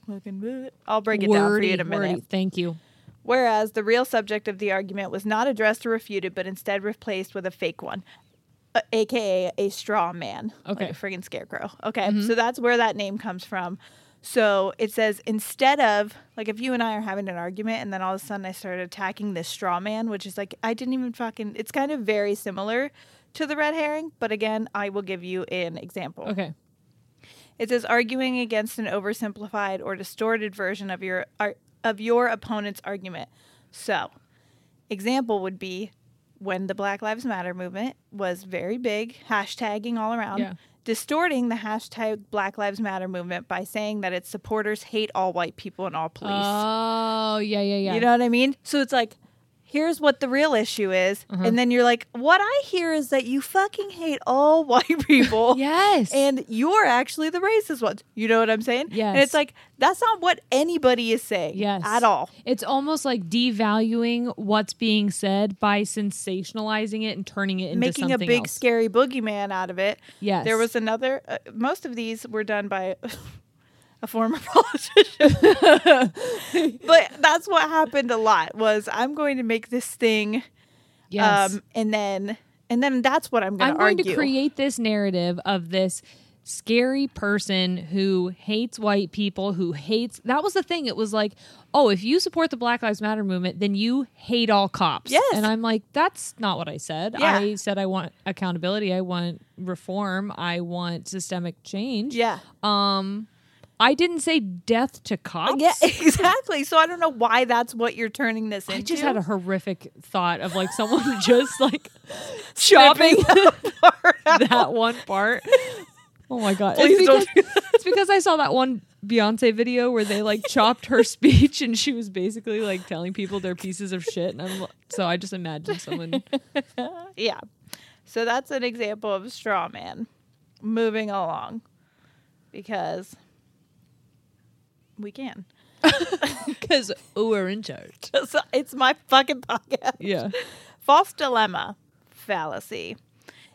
I'll break it down for you in a minute. Wordy. Thank you. Whereas the real subject of the argument was not addressed or refuted, but instead replaced with a fake one, a.k.a. a straw man. Okay. Like a friggin' scarecrow. Okay, so that's where that name comes from. So it says instead of, like, if you and I are having an argument and then all of a sudden I started attacking this straw man, which is like, I didn't even fucking, it's kind of very similar to the red herring. But again, I will give you an example. Okay. It says arguing against an oversimplified or distorted version of your opponent's argument. So example would be when the Black Lives Matter movement was very big, hashtagging all around. Yeah. Distorting the hashtag Black Lives Matter movement by saying that its supporters hate all white people and all police. Oh, yeah. You know what I mean? So it's like, here's what the real issue is. Uh-huh. And then you're like, what I hear is that you fucking hate all white people. Yes. And you're actually the racist ones. You know what I'm saying? Yes. And it's like, that's not what anybody is saying at all. It's almost like devaluing what's being said by sensationalizing it and turning it into making something else. Making a big scary boogeyman out of it. Yes. There was another, most of these were done by... a former politician. But that's what happened a lot was I'm going to make this thing. Yes. And then that's what I'm going to argue. I'm going to create this narrative of this scary person who hates white people, who hates... That was the thing. It was like, oh, if you support the Black Lives Matter movement, then you hate all cops. Yes. And I'm like, that's not what I said. Yeah. I said I want accountability. I want reform. I want systemic change. Yeah. I didn't say death to cops. Yeah, exactly. So I don't know why that's what you're turning this into. I just had a horrific thought of like someone just like chopping that one part. Oh my God. Please it's because I saw that one Beyonce video where they like chopped her speech and she was basically like telling people they're pieces of shit. And so I just imagined someone. Yeah. So that's an example of straw man. Moving along because we can. Because we're in charge. It's my fucking podcast. Yeah. False dilemma fallacy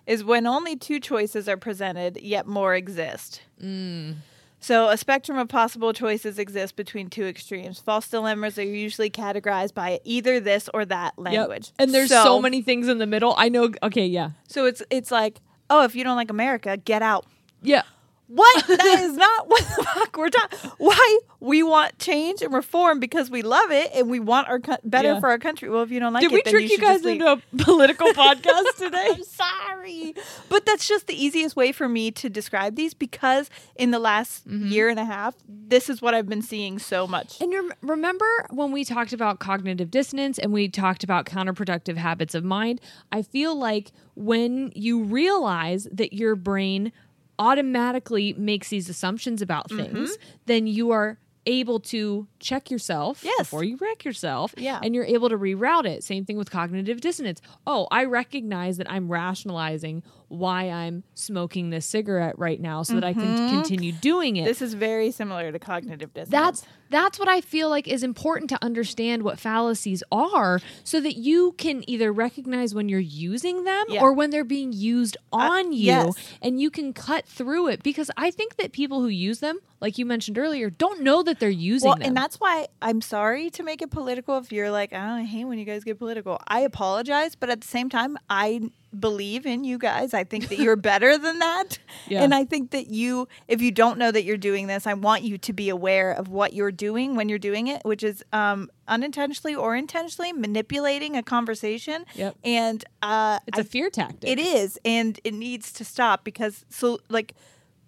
is when only two choices are presented, yet more exist. Mm. So a spectrum of possible choices exists between two extremes. False dilemmas are usually categorized by either this or that language. Yep. And there's so many things in the middle. I know. Okay, yeah. So it's like, oh, if you don't like America, get out. Yeah. What? That is not what the fuck we're talking. Why? We want change and reform because we love it and we want our better for our country. Well, if you don't like it, then you should just leave. Did we trick you guys into a political podcast today? I'm sorry. But that's just the easiest way for me to describe these because in the last year and a half, this is what I've been seeing so much. And remember when we talked about cognitive dissonance and we talked about counterproductive habits of mind? I feel like when you realize that your brain automatically makes these assumptions about things, then you are able to check yourself before you wreck yourself, and you're able to reroute it. Same thing with cognitive dissonance. Oh, I recognize that I'm rationalizing why I'm smoking this cigarette right now so that I can continue doing it. This is very similar to cognitive dissonance. That's what I feel like is important to understand what fallacies are so that you can either recognize when you're using them or when they're being used on you and you can cut through it because I think that people who use them, like you mentioned earlier, don't know that they're using them. And that's why I'm sorry to make it political if you're like, I hate when you guys get political. I apologize, but at the same time, I believe in you guys. I think that you're better than that. Yeah. And I think that you, if you don't know that you're doing this, I want you to be aware of what you're doing when you're doing it, which is unintentionally or intentionally manipulating a conversation. Yep. And it's a fear tactic. It is. And it needs to stop because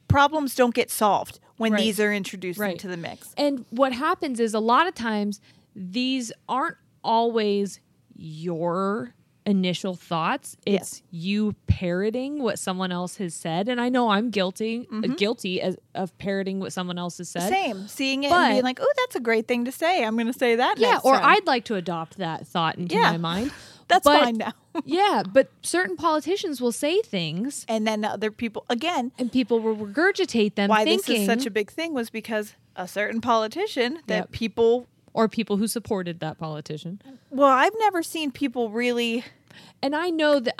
problems don't get solved when these are introduced into the mix. And what happens is a lot of times these aren't always your initial thoughts. It's you parroting what someone else has said. And I know I'm guilty of parroting what someone else has said. Same. Seeing it and being like, oh, that's a great thing to say. I'm going to say that next time. I'd like to adopt that thought into my mind. That's fine now. But certain politicians will say things. And then other people, again. And people will regurgitate them. Why this is such a big thing was because a certain politician that people... Or people who supported that politician. Well, I've never seen people really. And I know that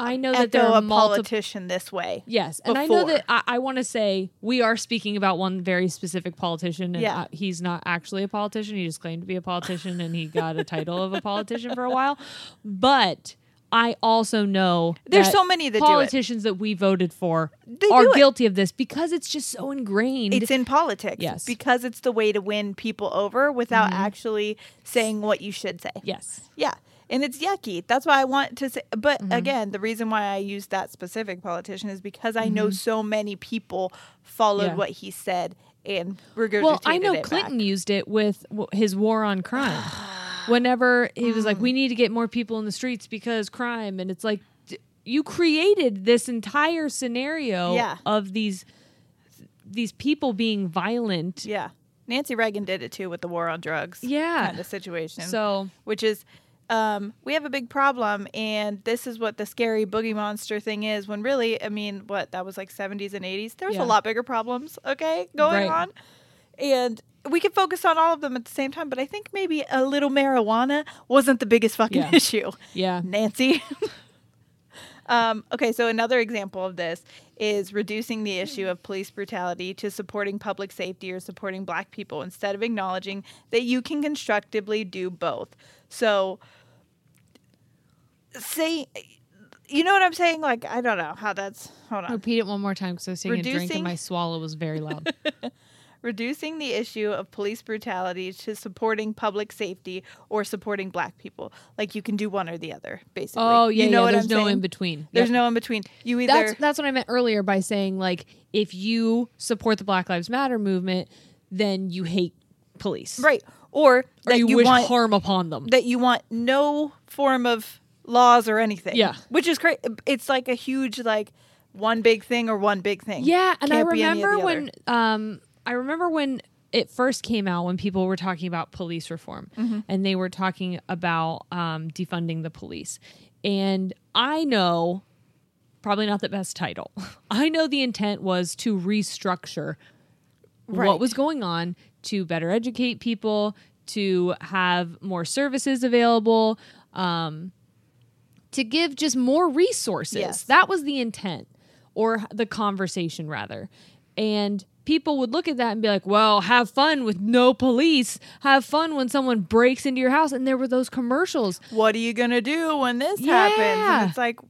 there are a politician this way. Yes, before. And I know that I want to say we are speaking about one very specific politician, and he's not actually a politician. He just claimed to be a politician, and he got a title of a politician for a while. But I also know there's so many politicians that we voted for are guilty of this because it's just so ingrained. It's in politics. Yes. Because it's the way to win people over without actually saying what you should say. Yes. Yeah. And it's yucky. That's why I want to say. But again, the reason why I use that specific politician is because I know so many people followed what he said and regurgitated it. Well, I know Clinton used it with his war on crime. Whenever he was like, we need to get more people in the streets because crime. And it's like, you created this entire scenario of these people being violent. Yeah. Nancy Reagan did it too with the war on drugs. Yeah. Kind of situation. So, which is, we have a big problem. And this is what the scary boogie monster thing is. When really, I mean, that was like 70s and 80s. There was a lot bigger problems, going on. And we could focus on all of them at the same time, but I think maybe a little marijuana wasn't the biggest fucking issue. Yeah. Nancy. Okay, so another example of this is reducing the issue of police brutality to supporting public safety or supporting Black people instead of acknowledging that you can constructively do both. So, say, you know what I'm saying? Like, I don't know how that's, hold on. Repeat it one more time because I was taking a drink and my swallow was very loud. Reducing the issue of police brutality to supporting public safety or supporting Black people. Like, you can do one or the other, basically. Oh, yeah, you know yeah. What there's I'm no saying? In between. There's yep. no in between. You either that's what I meant earlier by saying, like, if you support the Black Lives Matter movement, then you hate police. Right. Or that you wish want harm upon them. That you want no form of laws or anything. Yeah. Which is great. It's like a huge, like, one big thing or one big thing. Yeah, and I remember when it first came out, when people were talking about police reform, mm-hmm. and they were talking about defunding the police. And I know, probably not the best title, I know the intent was to restructure right. what was going on to better educate people, to have more services available, to give just more resources. Yes. That was the intent, or the conversation, rather. And people would look at that and be like, well, have fun with no police. Have fun when someone breaks into your house. And there were those commercials. What are you going to do when this happens? And it's like,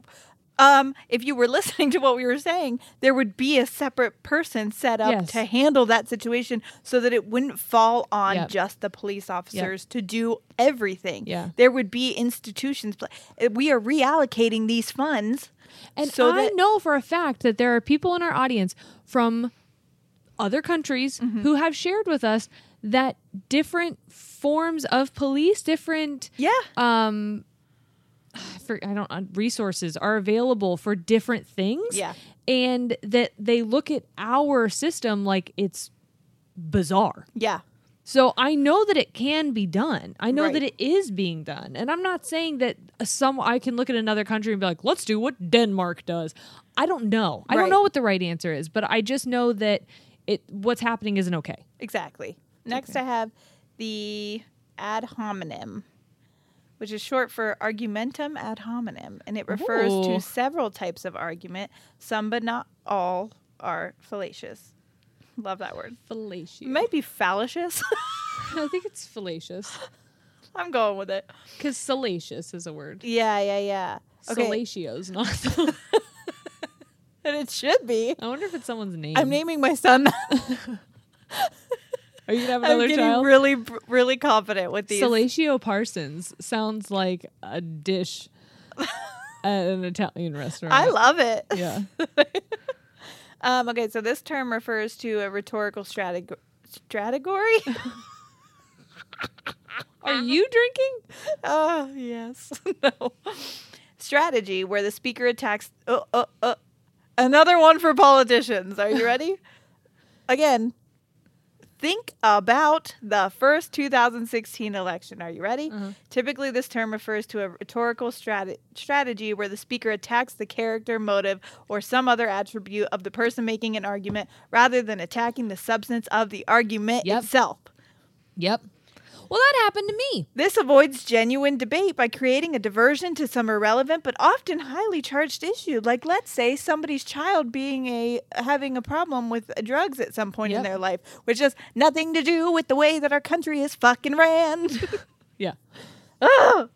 if you were listening to what we were saying, there would be a separate person set up yes. to handle that situation so that it wouldn't fall on yep. just the police officers yep. to do everything. Yeah. There would be institutions. We are reallocating these funds. And so I know for a fact that there are people in our audience from other countries mm-hmm. who have shared with us that different forms of police, different resources are available for different things. Yeah. And that they look at our system like it's bizarre. Yeah. So I know that it can be done. I know right. that it is being done. And I'm not saying that I can look at another country and be like, let's do what Denmark does. I don't know. Right. I don't know what the right answer is, but I just know that what's happening isn't okay. Exactly. Next okay. I have the ad hominem, which is short for argumentum ad hominem, and it refers Ooh. To several types of argument. Some but not all are fallacious. Love that word. Fallacious. It might be fallacious. I think it's fallacious. I'm going with it. Because salacious is a word. Yeah. Okay. Salacio's not. And it should be. I wonder if it's someone's name. I'm naming my son that. Are you going to have another child? I'm getting really, really confident with these. Salatio Parsons sounds like a dish at an Italian restaurant. I love it. Yeah. Okay, so this term refers to a rhetorical stratagory. Are you drinking? Oh, yes. No. Strategy, where the speaker attacks... Another one for politicians. Are you ready? Again, think about the first 2016 election. Are you ready? Uh-huh. Typically, this term refers to a rhetorical strategy where the speaker attacks the character, motive, or some other attribute of the person making an argument rather than attacking the substance of the argument yep. itself. Yep. Well, that happened to me. This avoids genuine debate by creating a diversion to some irrelevant but often highly charged issue. Like, let's say somebody's child having a problem with drugs at some point yep. in their life, which has nothing to do with the way that our country is fucking ran. yeah. Oh.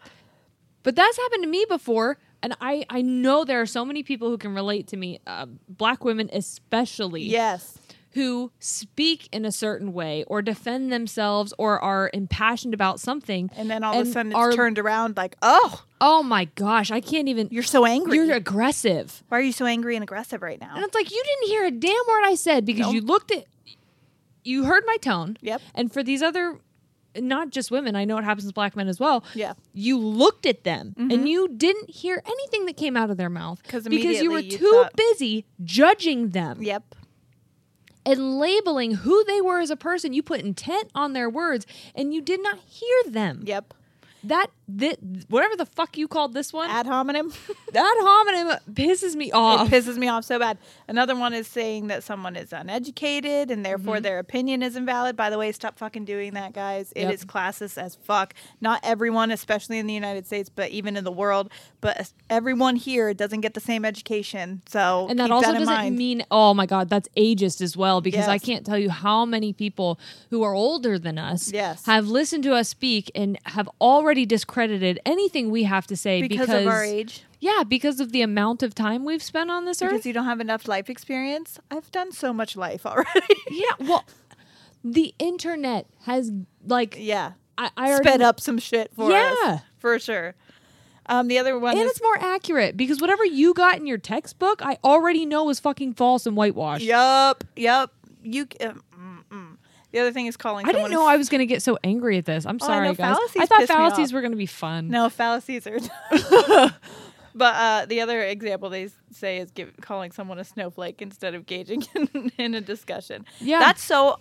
But that's happened to me before, and I know there are so many people who can relate to me, Black women especially. Yes. Who speak in a certain way or defend themselves or are impassioned about something. And then all of a sudden it's turned around like, oh my gosh, I can't even. You're so angry. You're aggressive. Why are you so angry and aggressive right now? And it's like, you didn't hear a damn word I said because nope. you heard my tone. Yep. And for these other, not just women, I know it happens to Black men as well. Yeah. You looked at them mm-hmm. and you didn't hear anything that came out of their mouth because you were too busy judging them. Yep. And labeling who they were as a person. You put intent on their words and you did not hear them. Yep. That whatever the fuck you called this one. Ad hominem. Ad hominem pisses me off. It pisses me off so bad. Another one is saying that someone is uneducated and therefore their opinion is invalid. By the way, stop fucking doing that, guys. It is classist as fuck. Not everyone, especially in the United States, but even in the world, but everyone here doesn't get the same education. So and that also that doesn't mind. Mean, oh my God, that's ageist as well, because I can't tell you how many people who are older than us have listened to us speak and have already discredited anything we have to say because of our age. Yeah, because of the amount of time we've spent on this earth. Because you don't have enough life experience. I've done so much life already. Yeah, well, the internet has like I sped up some shit for us. Yeah, for sure. The other one and it's more accurate because whatever you got in your textbook, I already know is fucking false and whitewashed. Yup. You. The other thing is calling. I didn't know I was going to get so angry at this. I'm sorry, guys. I thought fallacies were going to be fun. No, fallacies are. But the other example they say is calling someone a snowflake instead of gauging in a discussion. Yeah, that's so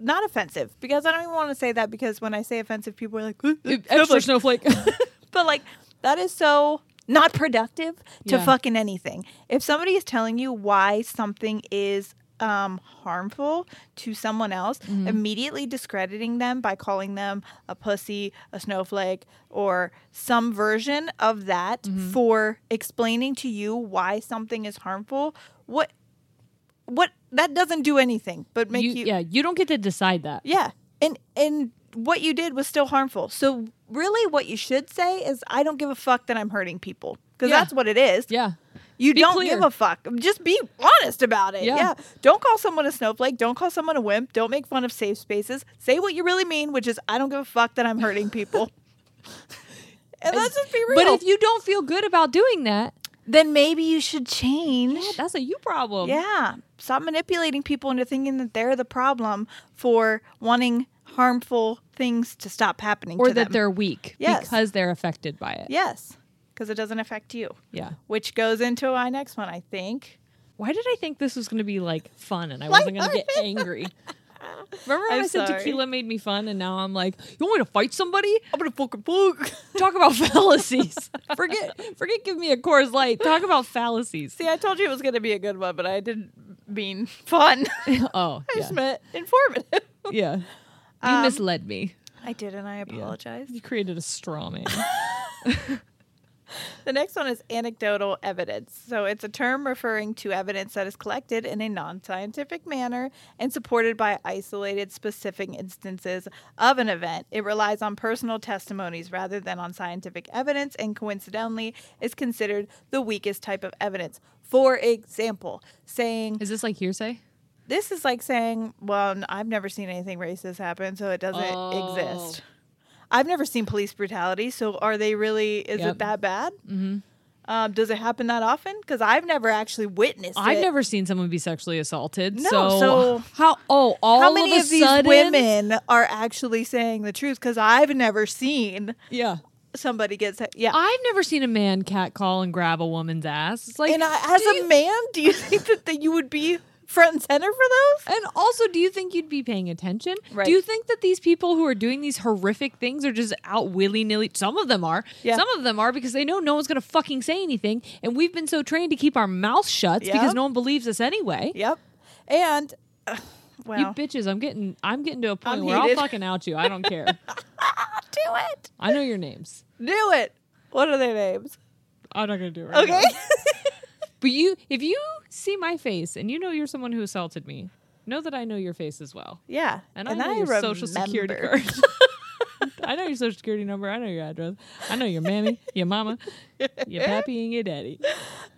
not offensive because I don't even want to say that because when I say offensive, people are like, "Extra snowflake." But like that is so not productive to fucking anything. If somebody is telling you why something is harmful to someone else, immediately discrediting them by calling them a pussy, a snowflake, or some version of that for explaining to you why something is harmful, what that doesn't do anything but make you you don't get to decide that. Yeah. And what you did was still harmful. So really what you should say is I don't give a fuck that I'm hurting people, because that's what it is. Yeah. You be don't clear. Give a fuck. Just be honest about it. Yeah. Don't call someone a snowflake. Don't call someone a wimp. Don't make fun of safe spaces. Say what you really mean, which is I don't give a fuck that I'm hurting people. And let's just be real. But if you don't feel good about doing that, then maybe you should change. Yeah, that's a you problem. Yeah. Stop manipulating people into thinking that they're the problem for wanting harmful things to stop happening or to them. Or that they're weak because they're affected by it. Yes. Because it doesn't affect you. Yeah. Which goes into my next one, I think. Why did I think this was going to be like fun and I wasn't going to get angry? Remember when I said tequila made me fun and now I'm like, you want me to fight somebody? I'm going to fucking fuck. Talk about fallacies. Forget give me a Coors Light. Talk about fallacies. See, I told you it was going to be a good one, but I didn't mean fun. Oh. I just meant informative. Yeah. You misled me. I did, and I apologize. Yeah. You created a straw man. The next one is anecdotal evidence. So it's a term referring to evidence that is collected in a non-scientific manner and supported by isolated specific instances of an event. It relies on personal testimonies rather than on scientific evidence and coincidentally is considered the weakest type of evidence. For example, saying... Is this like hearsay? This is like saying, well, I've never seen anything racist happen, so it doesn't exist. I've never seen police brutality, so are they really, is it that bad? Mm-hmm. Does it happen that often? Because I've never actually witnessed it. I've never seen someone be sexually assaulted. No, so how, how many of these women are actually saying the truth? Because I've never seen somebody get, I've never seen a man catcall and grab a woman's ass. It's like, and man, do you think that you would be front and center for those? And also, do you think you'd be paying attention? Right. Do you think that these people who are doing these horrific things are just out willy-nilly? Some of them are. Yeah. Some of them are because they know no one's going to fucking say anything. And we've been so trained to keep our mouth shut because no one believes us anyway. Yep. And, well. You bitches, I'm getting to a point where I'll fucking out you. I don't care. Do it. I know your names. Do it. What are their names? I'm not going to do it right now. Okay. But if you see my face and you know you're someone who assaulted me, know that I know your face as well. Yeah. And I know your social security card. I know your social security number. I know your address. I know your mammy, your mama, your pappy, and your daddy.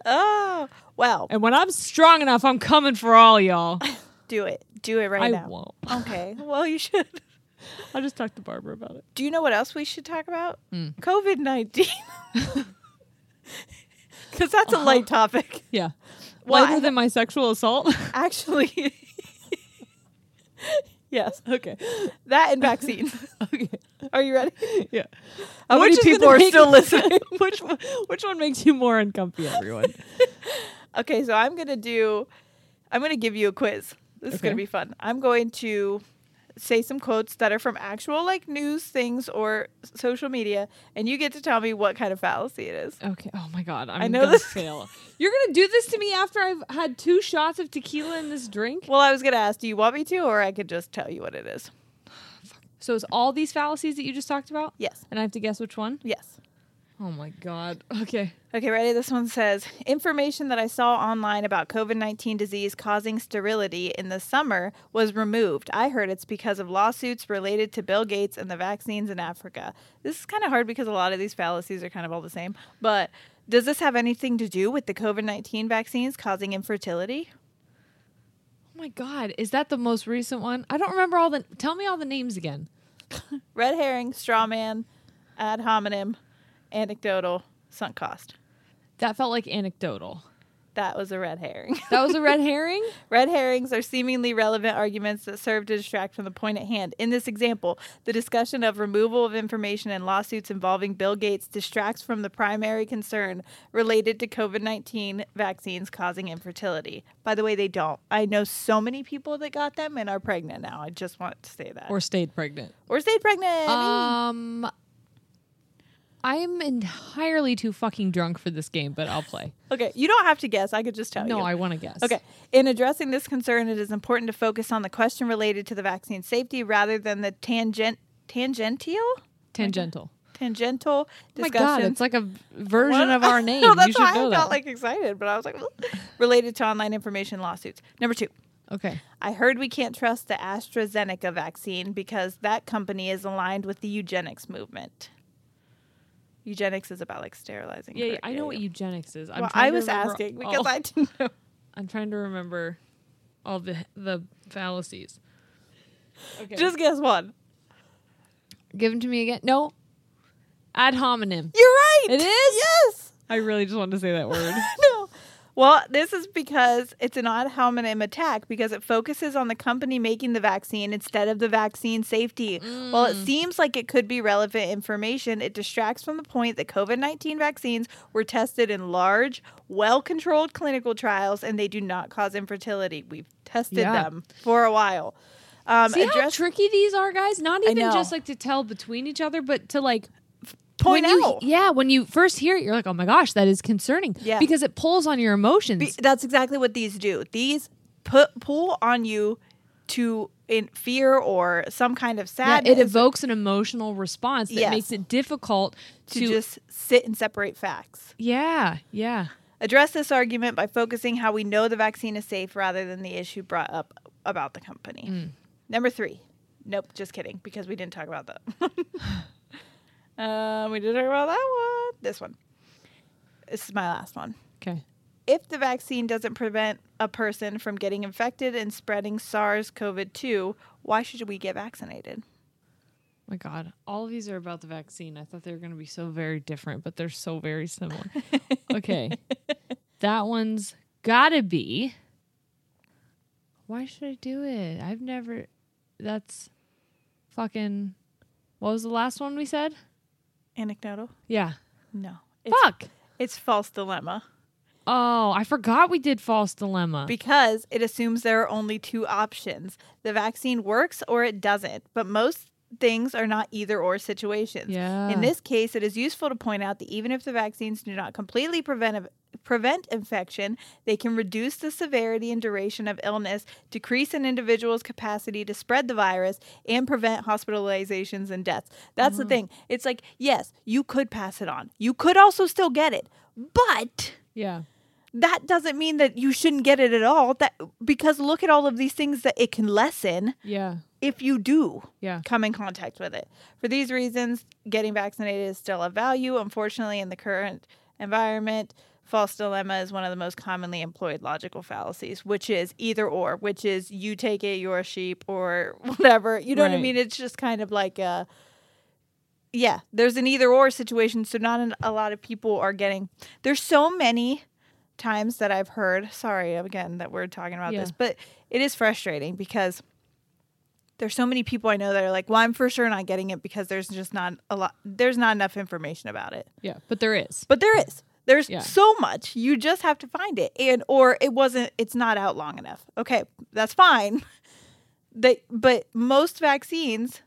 Oh, well. And when I'm strong enough, I'm coming for all y'all. Do it. Do it right now. I won't. Okay. Well, you should. I'll just talk to Barbara about it. Do you know what else we should talk about? COVID-19. Because that's a light topic. Yeah. Lighter than my sexual assault? Actually. Yes. Okay. That and vaccines. Okay. Are you ready? Yeah. How many people are still listening? Which one makes you more uncomfy, everyone? Okay, so I'm going to give you a quiz. This is going to be fun. I'm going to say some quotes that are from actual like news things or social media, and you get to tell me what kind of fallacy it is. Okay. Oh my God. I know this. Fail. You're gonna do this to me after I've had 2 shots of tequila in this drink? Well, I was gonna ask, do you want me to, or I could just tell you what it is? So it's all these fallacies that you just talked about? Yes. And I have to guess which one? Yes. Oh my God. Okay. Okay, ready? This one says, information that I saw online about COVID-19 disease causing sterility in the summer was removed. I heard it's because of lawsuits related to Bill Gates and the vaccines in Africa. This is kind of hard because a lot of these fallacies are kind of all the same. But does this have anything to do with the COVID-19 vaccines causing infertility? Oh my God. Is that the most recent one? I don't remember all the... Tell me all the names again. Red herring, straw man, ad hominem. Anecdotal, sunk cost. That felt like anecdotal. That was a red herring. That was a red herring? Red herrings are seemingly relevant arguments that serve to distract from the point at hand. In this example, the discussion of removal of information and lawsuits involving Bill Gates distracts from the primary concern related to COVID-19 vaccines causing infertility. By the way, they don't. I know so many people that got them and are pregnant now. I just want to say that. Or stayed pregnant. Or stayed pregnant. I'm entirely too fucking drunk for this game, but I'll play. Okay, you don't have to guess. I could just tell you. No, I want to guess. Okay. In addressing this concern, it is important to focus on the question related to the vaccine safety rather than the tangential discussion. Oh my God, it's like a version of our name. No, that's you should why know I got like excited, but I was like, related to online information lawsuits. Number 2. Okay. I heard we can't trust the AstraZeneca vaccine because that company is aligned with the eugenics movement. Eugenics is about like sterilizing. Yeah, I know what eugenics is. I was asking because I didn't know. I'm trying to remember all the fallacies. Okay. Just guess one. Give them to me again. No. Ad hominem. You're right. It is? Yes. I really just wanted to say that word. No. Well, this is because it's an ad hominem attack because it focuses on the company making the vaccine instead of the vaccine safety. Mm. While it seems like it could be relevant information, it distracts from the point that COVID-19 vaccines were tested in large, well-controlled clinical trials, and they do not cause infertility. We've tested them for a while. See how tricky these are, guys? Not even just like to tell between each other, but to like... point out. Yeah, when you first hear it, you're like, oh my gosh, that is concerning. Yeah. Because it pulls on your emotions. That's exactly what these do. These pull on you to in fear or some kind of sadness. Yeah, it evokes an emotional response that makes it difficult to just sit and separate facts. Yeah, yeah. Address this argument by focusing how we know the vaccine is safe rather than the issue brought up about the company. Mm. Number 3. Nope, just kidding, because we didn't talk about that. We did talk about that one. This one. This is my last one. Okay. If the vaccine doesn't prevent a person from getting infected and spreading SARS-CoV-2, why should we get vaccinated? Oh my God. All of these are about the vaccine. I thought they were going to be so very different, but they're so very similar. Okay. That one's got to be. Why should I do it? I've never. That's fucking. What was the last one we said? Anecdotal? Yeah. No. Fuck! It's false dilemma. Oh, I forgot we did false dilemma. Because it assumes there are only 2 options. The vaccine works or it doesn't. But most things are not either or situations. Yeah. In this case, it is useful to point out that even if the vaccines do not completely prevent infection, they can reduce the severity and duration of illness, decrease an individual's capacity to spread the virus, and prevent hospitalizations and deaths. That's the thing. It's like, yes, you could pass it on. You could also still get it. But that doesn't mean that you shouldn't get it at all. Because look at all of these things that it can lessen. Yeah. If you do come in contact with it. For these reasons, getting vaccinated is still of value. Unfortunately, in the current environment, false dilemma is one of the most commonly employed logical fallacies, which is either or, which is you take it, you're a sheep, or whatever. You know what I mean? It's just kind of like a... Yeah, there's an either or situation, so not a lot of people are getting... There's so many times that I've heard... Sorry, again, that we're talking about this, but it is frustrating because... There's so many people I know that are like, well, I'm for sure not getting it because there's just not a lot. There's not enough information about it. Yeah, but there is. There's so much. You just have to find it. Or it's not out long enough. Okay, that's fine. But most vaccines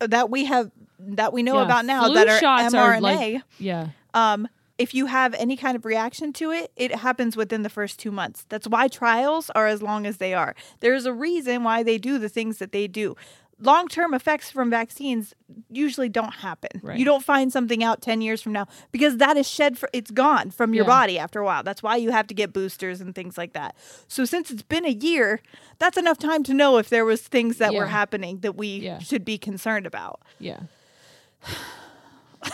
that we have, that we know about now, flu that are mRNA, are like, if you have any kind of reaction to it, it happens within the first 2 months. That's why trials are as long as they are. There's a reason why they do the things that they do. Long-term effects from vaccines usually don't happen. Right. You don't find something out 10 years from now because that is it's gone from your body after a while. That's why you have to get boosters and things like that. So since it's been a year, that's enough time to know if there was things that were happening that we should be concerned about. Yeah. How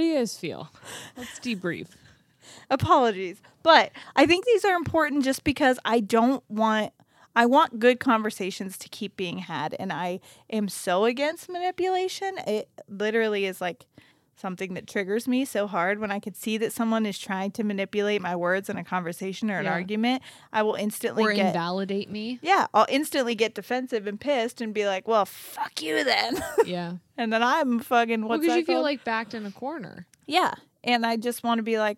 do you guys feel? Let's debrief. Apologies. But I think these are important just because I want good conversations to keep being had, and I am so against manipulation. It literally is like something that triggers me so hard. When I can see that someone is trying to manipulate my words in a conversation or an argument, I will instantly invalidate me. Yeah, I'll instantly get defensive and pissed and be like, well, fuck you then. Yeah. And then I'm fucking because you feel like backed in a corner. Yeah. And I just want to be like,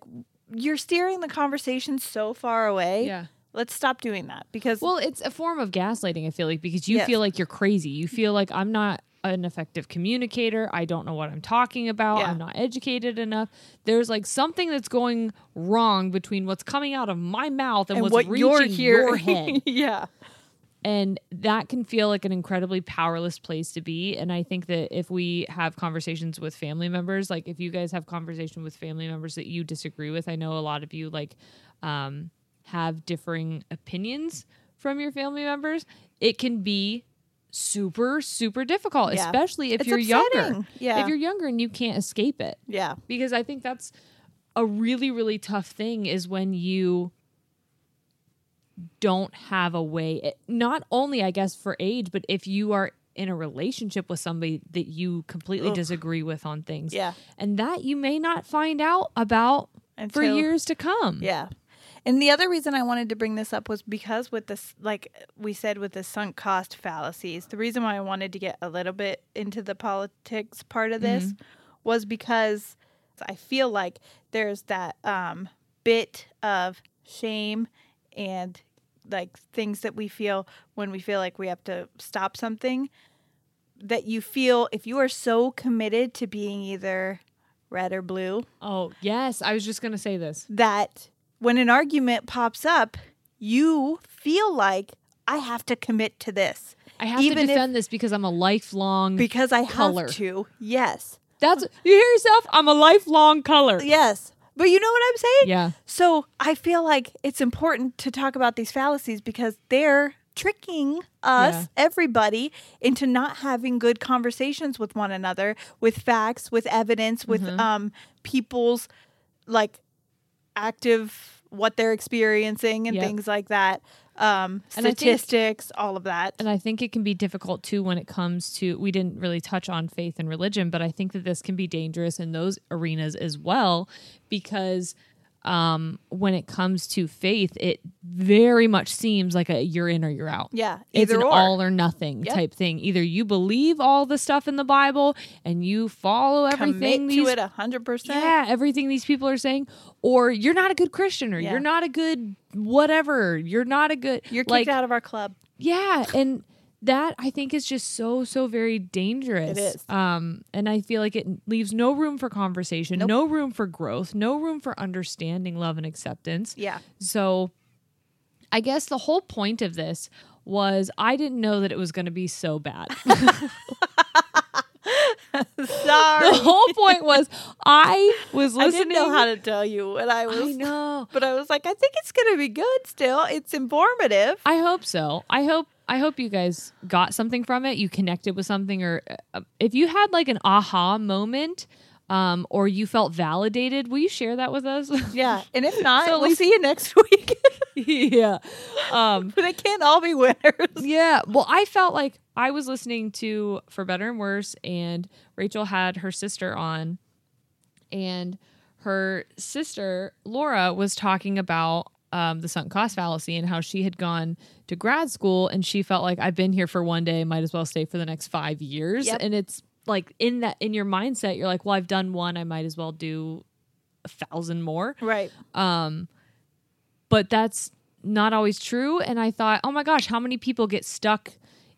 you're steering the conversation so far away. Yeah. Let's stop doing that because... Well, it's a form of gaslighting, I feel like, because you feel like you're crazy. You feel like I'm not an effective communicator. I don't know what I'm talking about. Yeah. I'm not educated enough. There's like something that's going wrong between what's coming out of my mouth and what's reaching your head. Yeah. And that can feel like an incredibly powerless place to be. And I think that if we have conversations with family members, like if you guys have conversation with family members that you disagree with, I know a lot of you like... have differing opinions from your family members, it can be super, super difficult, especially if you're younger. Yeah. If you're younger and you can't escape it. Yeah. Because I think that's a really, really tough thing is when you don't have a way, not only, I guess, for age, but if you are in a relationship with somebody that you completely disagree with on things. Yeah. And that you may not find out about for years to come. Yeah. And the other reason I wanted to bring this up was because with this, like we said, with the sunk cost fallacies, the reason why I wanted to get a little bit into the politics part of this was because I feel like there's that bit of shame and like things that we feel when we feel like we have to stop something that you feel if you are so committed to being either red or blue. Oh, yes. I was just going to say this. That... When an argument pops up, you feel like I have to commit to this. I have to defend this because I'm a lifelong color. Because I have to, yes. That's you hear yourself? I'm a lifelong color. Yes. But you know what I'm saying? Yeah. So I feel like it's important to talk about these fallacies because they're tricking us, everybody, into not having good conversations with one another, with facts, with evidence, with people's, like, active, what they're experiencing and things like that, statistics, all of that. And I think it can be difficult too when it comes to, we didn't really touch on faith and religion, but I think that this can be dangerous in those arenas as well, because when it comes to faith, it very much seems like a you're in or you're out. Yeah. It's an all or nothing type thing. Either you believe all the stuff in the Bible and you follow everything. Commit to it 100%. Yeah. Everything these people are saying, or you're not a good Christian, or you're not a good whatever. You're not a good. You're kicked out of our club. Yeah. And that I think is just so, so very dangerous. It is. And I feel like it leaves no room for conversation, no room for growth, no room for understanding, love, and acceptance. Yeah. So I guess the whole point of this was I didn't know that it was going to be so bad. Sorry. The whole point was I was listening. I didn't know how to tell you what I was. I know. But I was like, I think it's going to be good still. It's informative. I hope so. I hope you guys got something from it. You connected with something, or if you had like an aha moment, or you felt validated, will you share that with us? Yeah. And if not, so we'll see you next week. Yeah. But they can't all be winners. Yeah. Well, I felt like I was listening to For Better and Worse, and Rachel had her sister on, and her sister, Laura, was talking about the sunk cost fallacy and how she had gone to grad school and she felt like I've been here for one day, might as well stay for the next 5 years. Yep. And it's like in your mindset, you're like, well, I've done one, I might as well do 1,000 more. Right. But that's not always true. And I thought, oh my gosh, how many people get stuck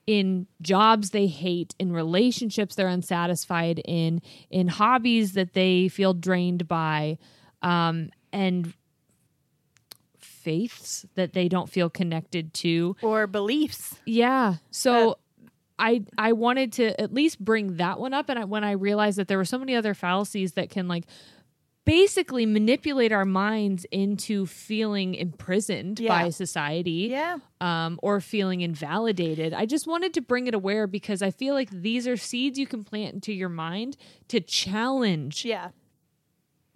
in jobs they hate, in relationships they're unsatisfied in hobbies that they feel drained by, and faiths that they don't feel connected to, or beliefs. Yeah. So I wanted to at least bring that one up. And when I realized that there were so many other fallacies that can like basically manipulate our minds into feeling imprisoned by society or feeling invalidated. I just wanted to bring it aware because I feel like these are seeds you can plant into your mind to challenge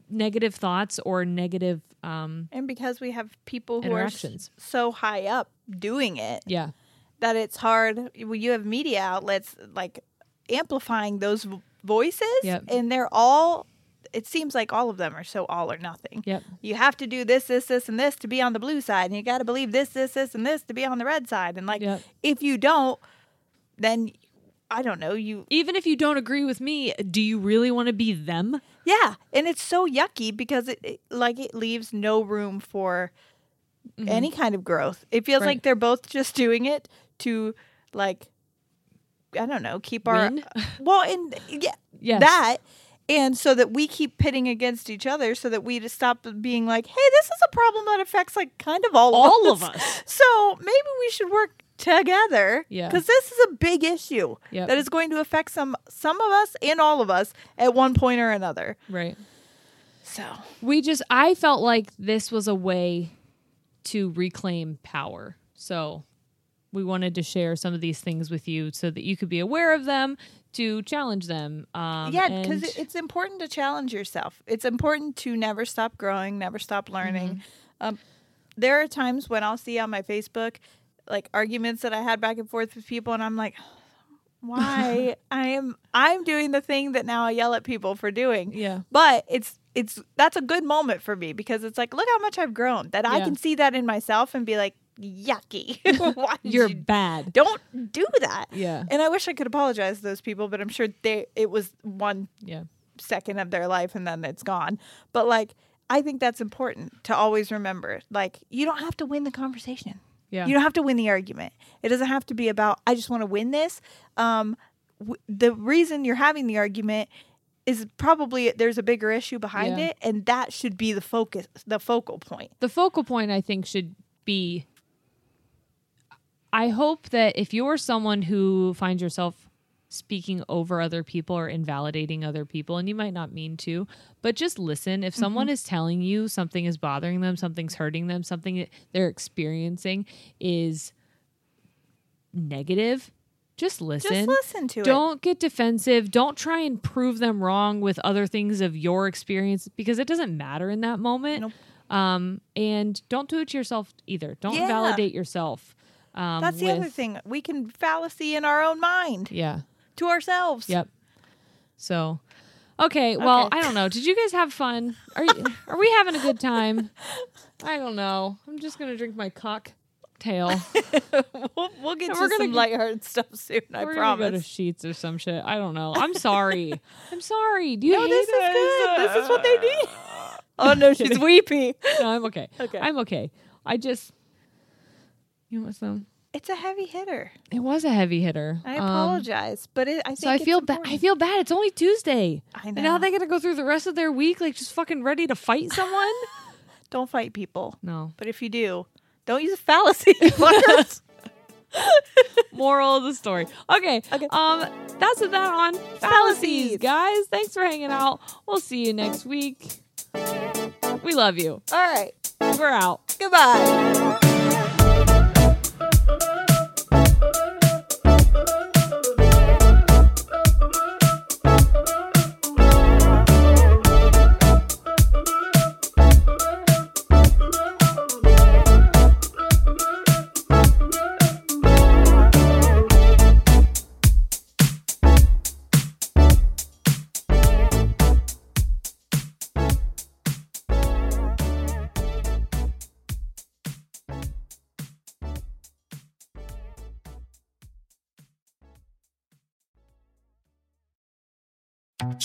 negative thoughts or negative and because we have people who are so high up doing it that it's hard. You have media outlets like amplifying those voices and they're all, it seems like all of them are so all or nothing. You have to do this, this, this, and this to be on the blue side. And you got to believe this, this, this, and this to be on the red side. And like, if you don't, then I don't know. Even if you don't agree with me, do you really want to be them? Yeah. And it's so yucky because it leaves no room for any kind of growth. It feels like they're both just doing it to like, I don't know, keep win? Our, well, and that. And so that we keep pitting against each other so that we just stop being like, hey, this is a problem that affects like kind of all of us. So maybe we should work together because this is a big issue that is going to affect some of us and all of us at one point or another. Right. So I felt like this was a way to reclaim power. So we wanted to share some of these things with you so that you could be aware of them, to challenge them. Because it's important to challenge yourself. It's important to never stop growing, never stop learning. Mm-hmm. There are times when I'll see on my Facebook, like arguments that I had back and forth with people, and I'm like, why? I'm doing the thing that now I yell at people for doing. Yeah. But that's a good moment for me because it's like, look how much I've grown. That I can see that in myself and be like, yucky. You're bad. Don't do that. Yeah. And I wish I could apologize to those people, but I'm sure it was one second of their life and then it's gone. But like, I think that's important to always remember. Like, you don't have to win the conversation. Yeah. You don't have to win the argument. It doesn't have to be about, I just want to win this. The reason you're having the argument is probably there's a bigger issue behind it. And that should be the focus, the focal point. The focal point, I think, should be, I hope that if you're someone who finds yourself speaking over other people or invalidating other people, and you might not mean to, but just listen. If someone is telling you something is bothering them, something's hurting them, something that they're experiencing is negative, just listen. Just listen to it. Don't get defensive. Don't try and prove them wrong with other things of your experience because it doesn't matter in that moment. Nope. And don't do it to yourself either. Don't validate yourself. That's the other thing. We can fallacy in our own mind. Yeah. To ourselves. Yep. So, okay. Well, I don't know. Did you guys have fun? Are we having a good time? I don't know. I'm just going to drink my cocktail. We'll get to some lighthearted stuff soon. I promise. We're going to go to Sheets or some shit. I don't know. I'm sorry. Do you know this is good? This is what they need. Oh, no. She's weepy. No, I'm okay. I'm okay. I just... You want some? It's a heavy hitter. It was a heavy hitter. I apologize, but I think so. I feel bad. It's only Tuesday. I know. And now they got to go through the rest of their week like just fucking ready to fight someone. Don't fight people. No. But if you do, don't use a fallacy. Moral of the story. Okay. That's that on fallacies, guys. Thanks for hanging out. We'll see you next week. We love you. All right. We're out. Goodbye.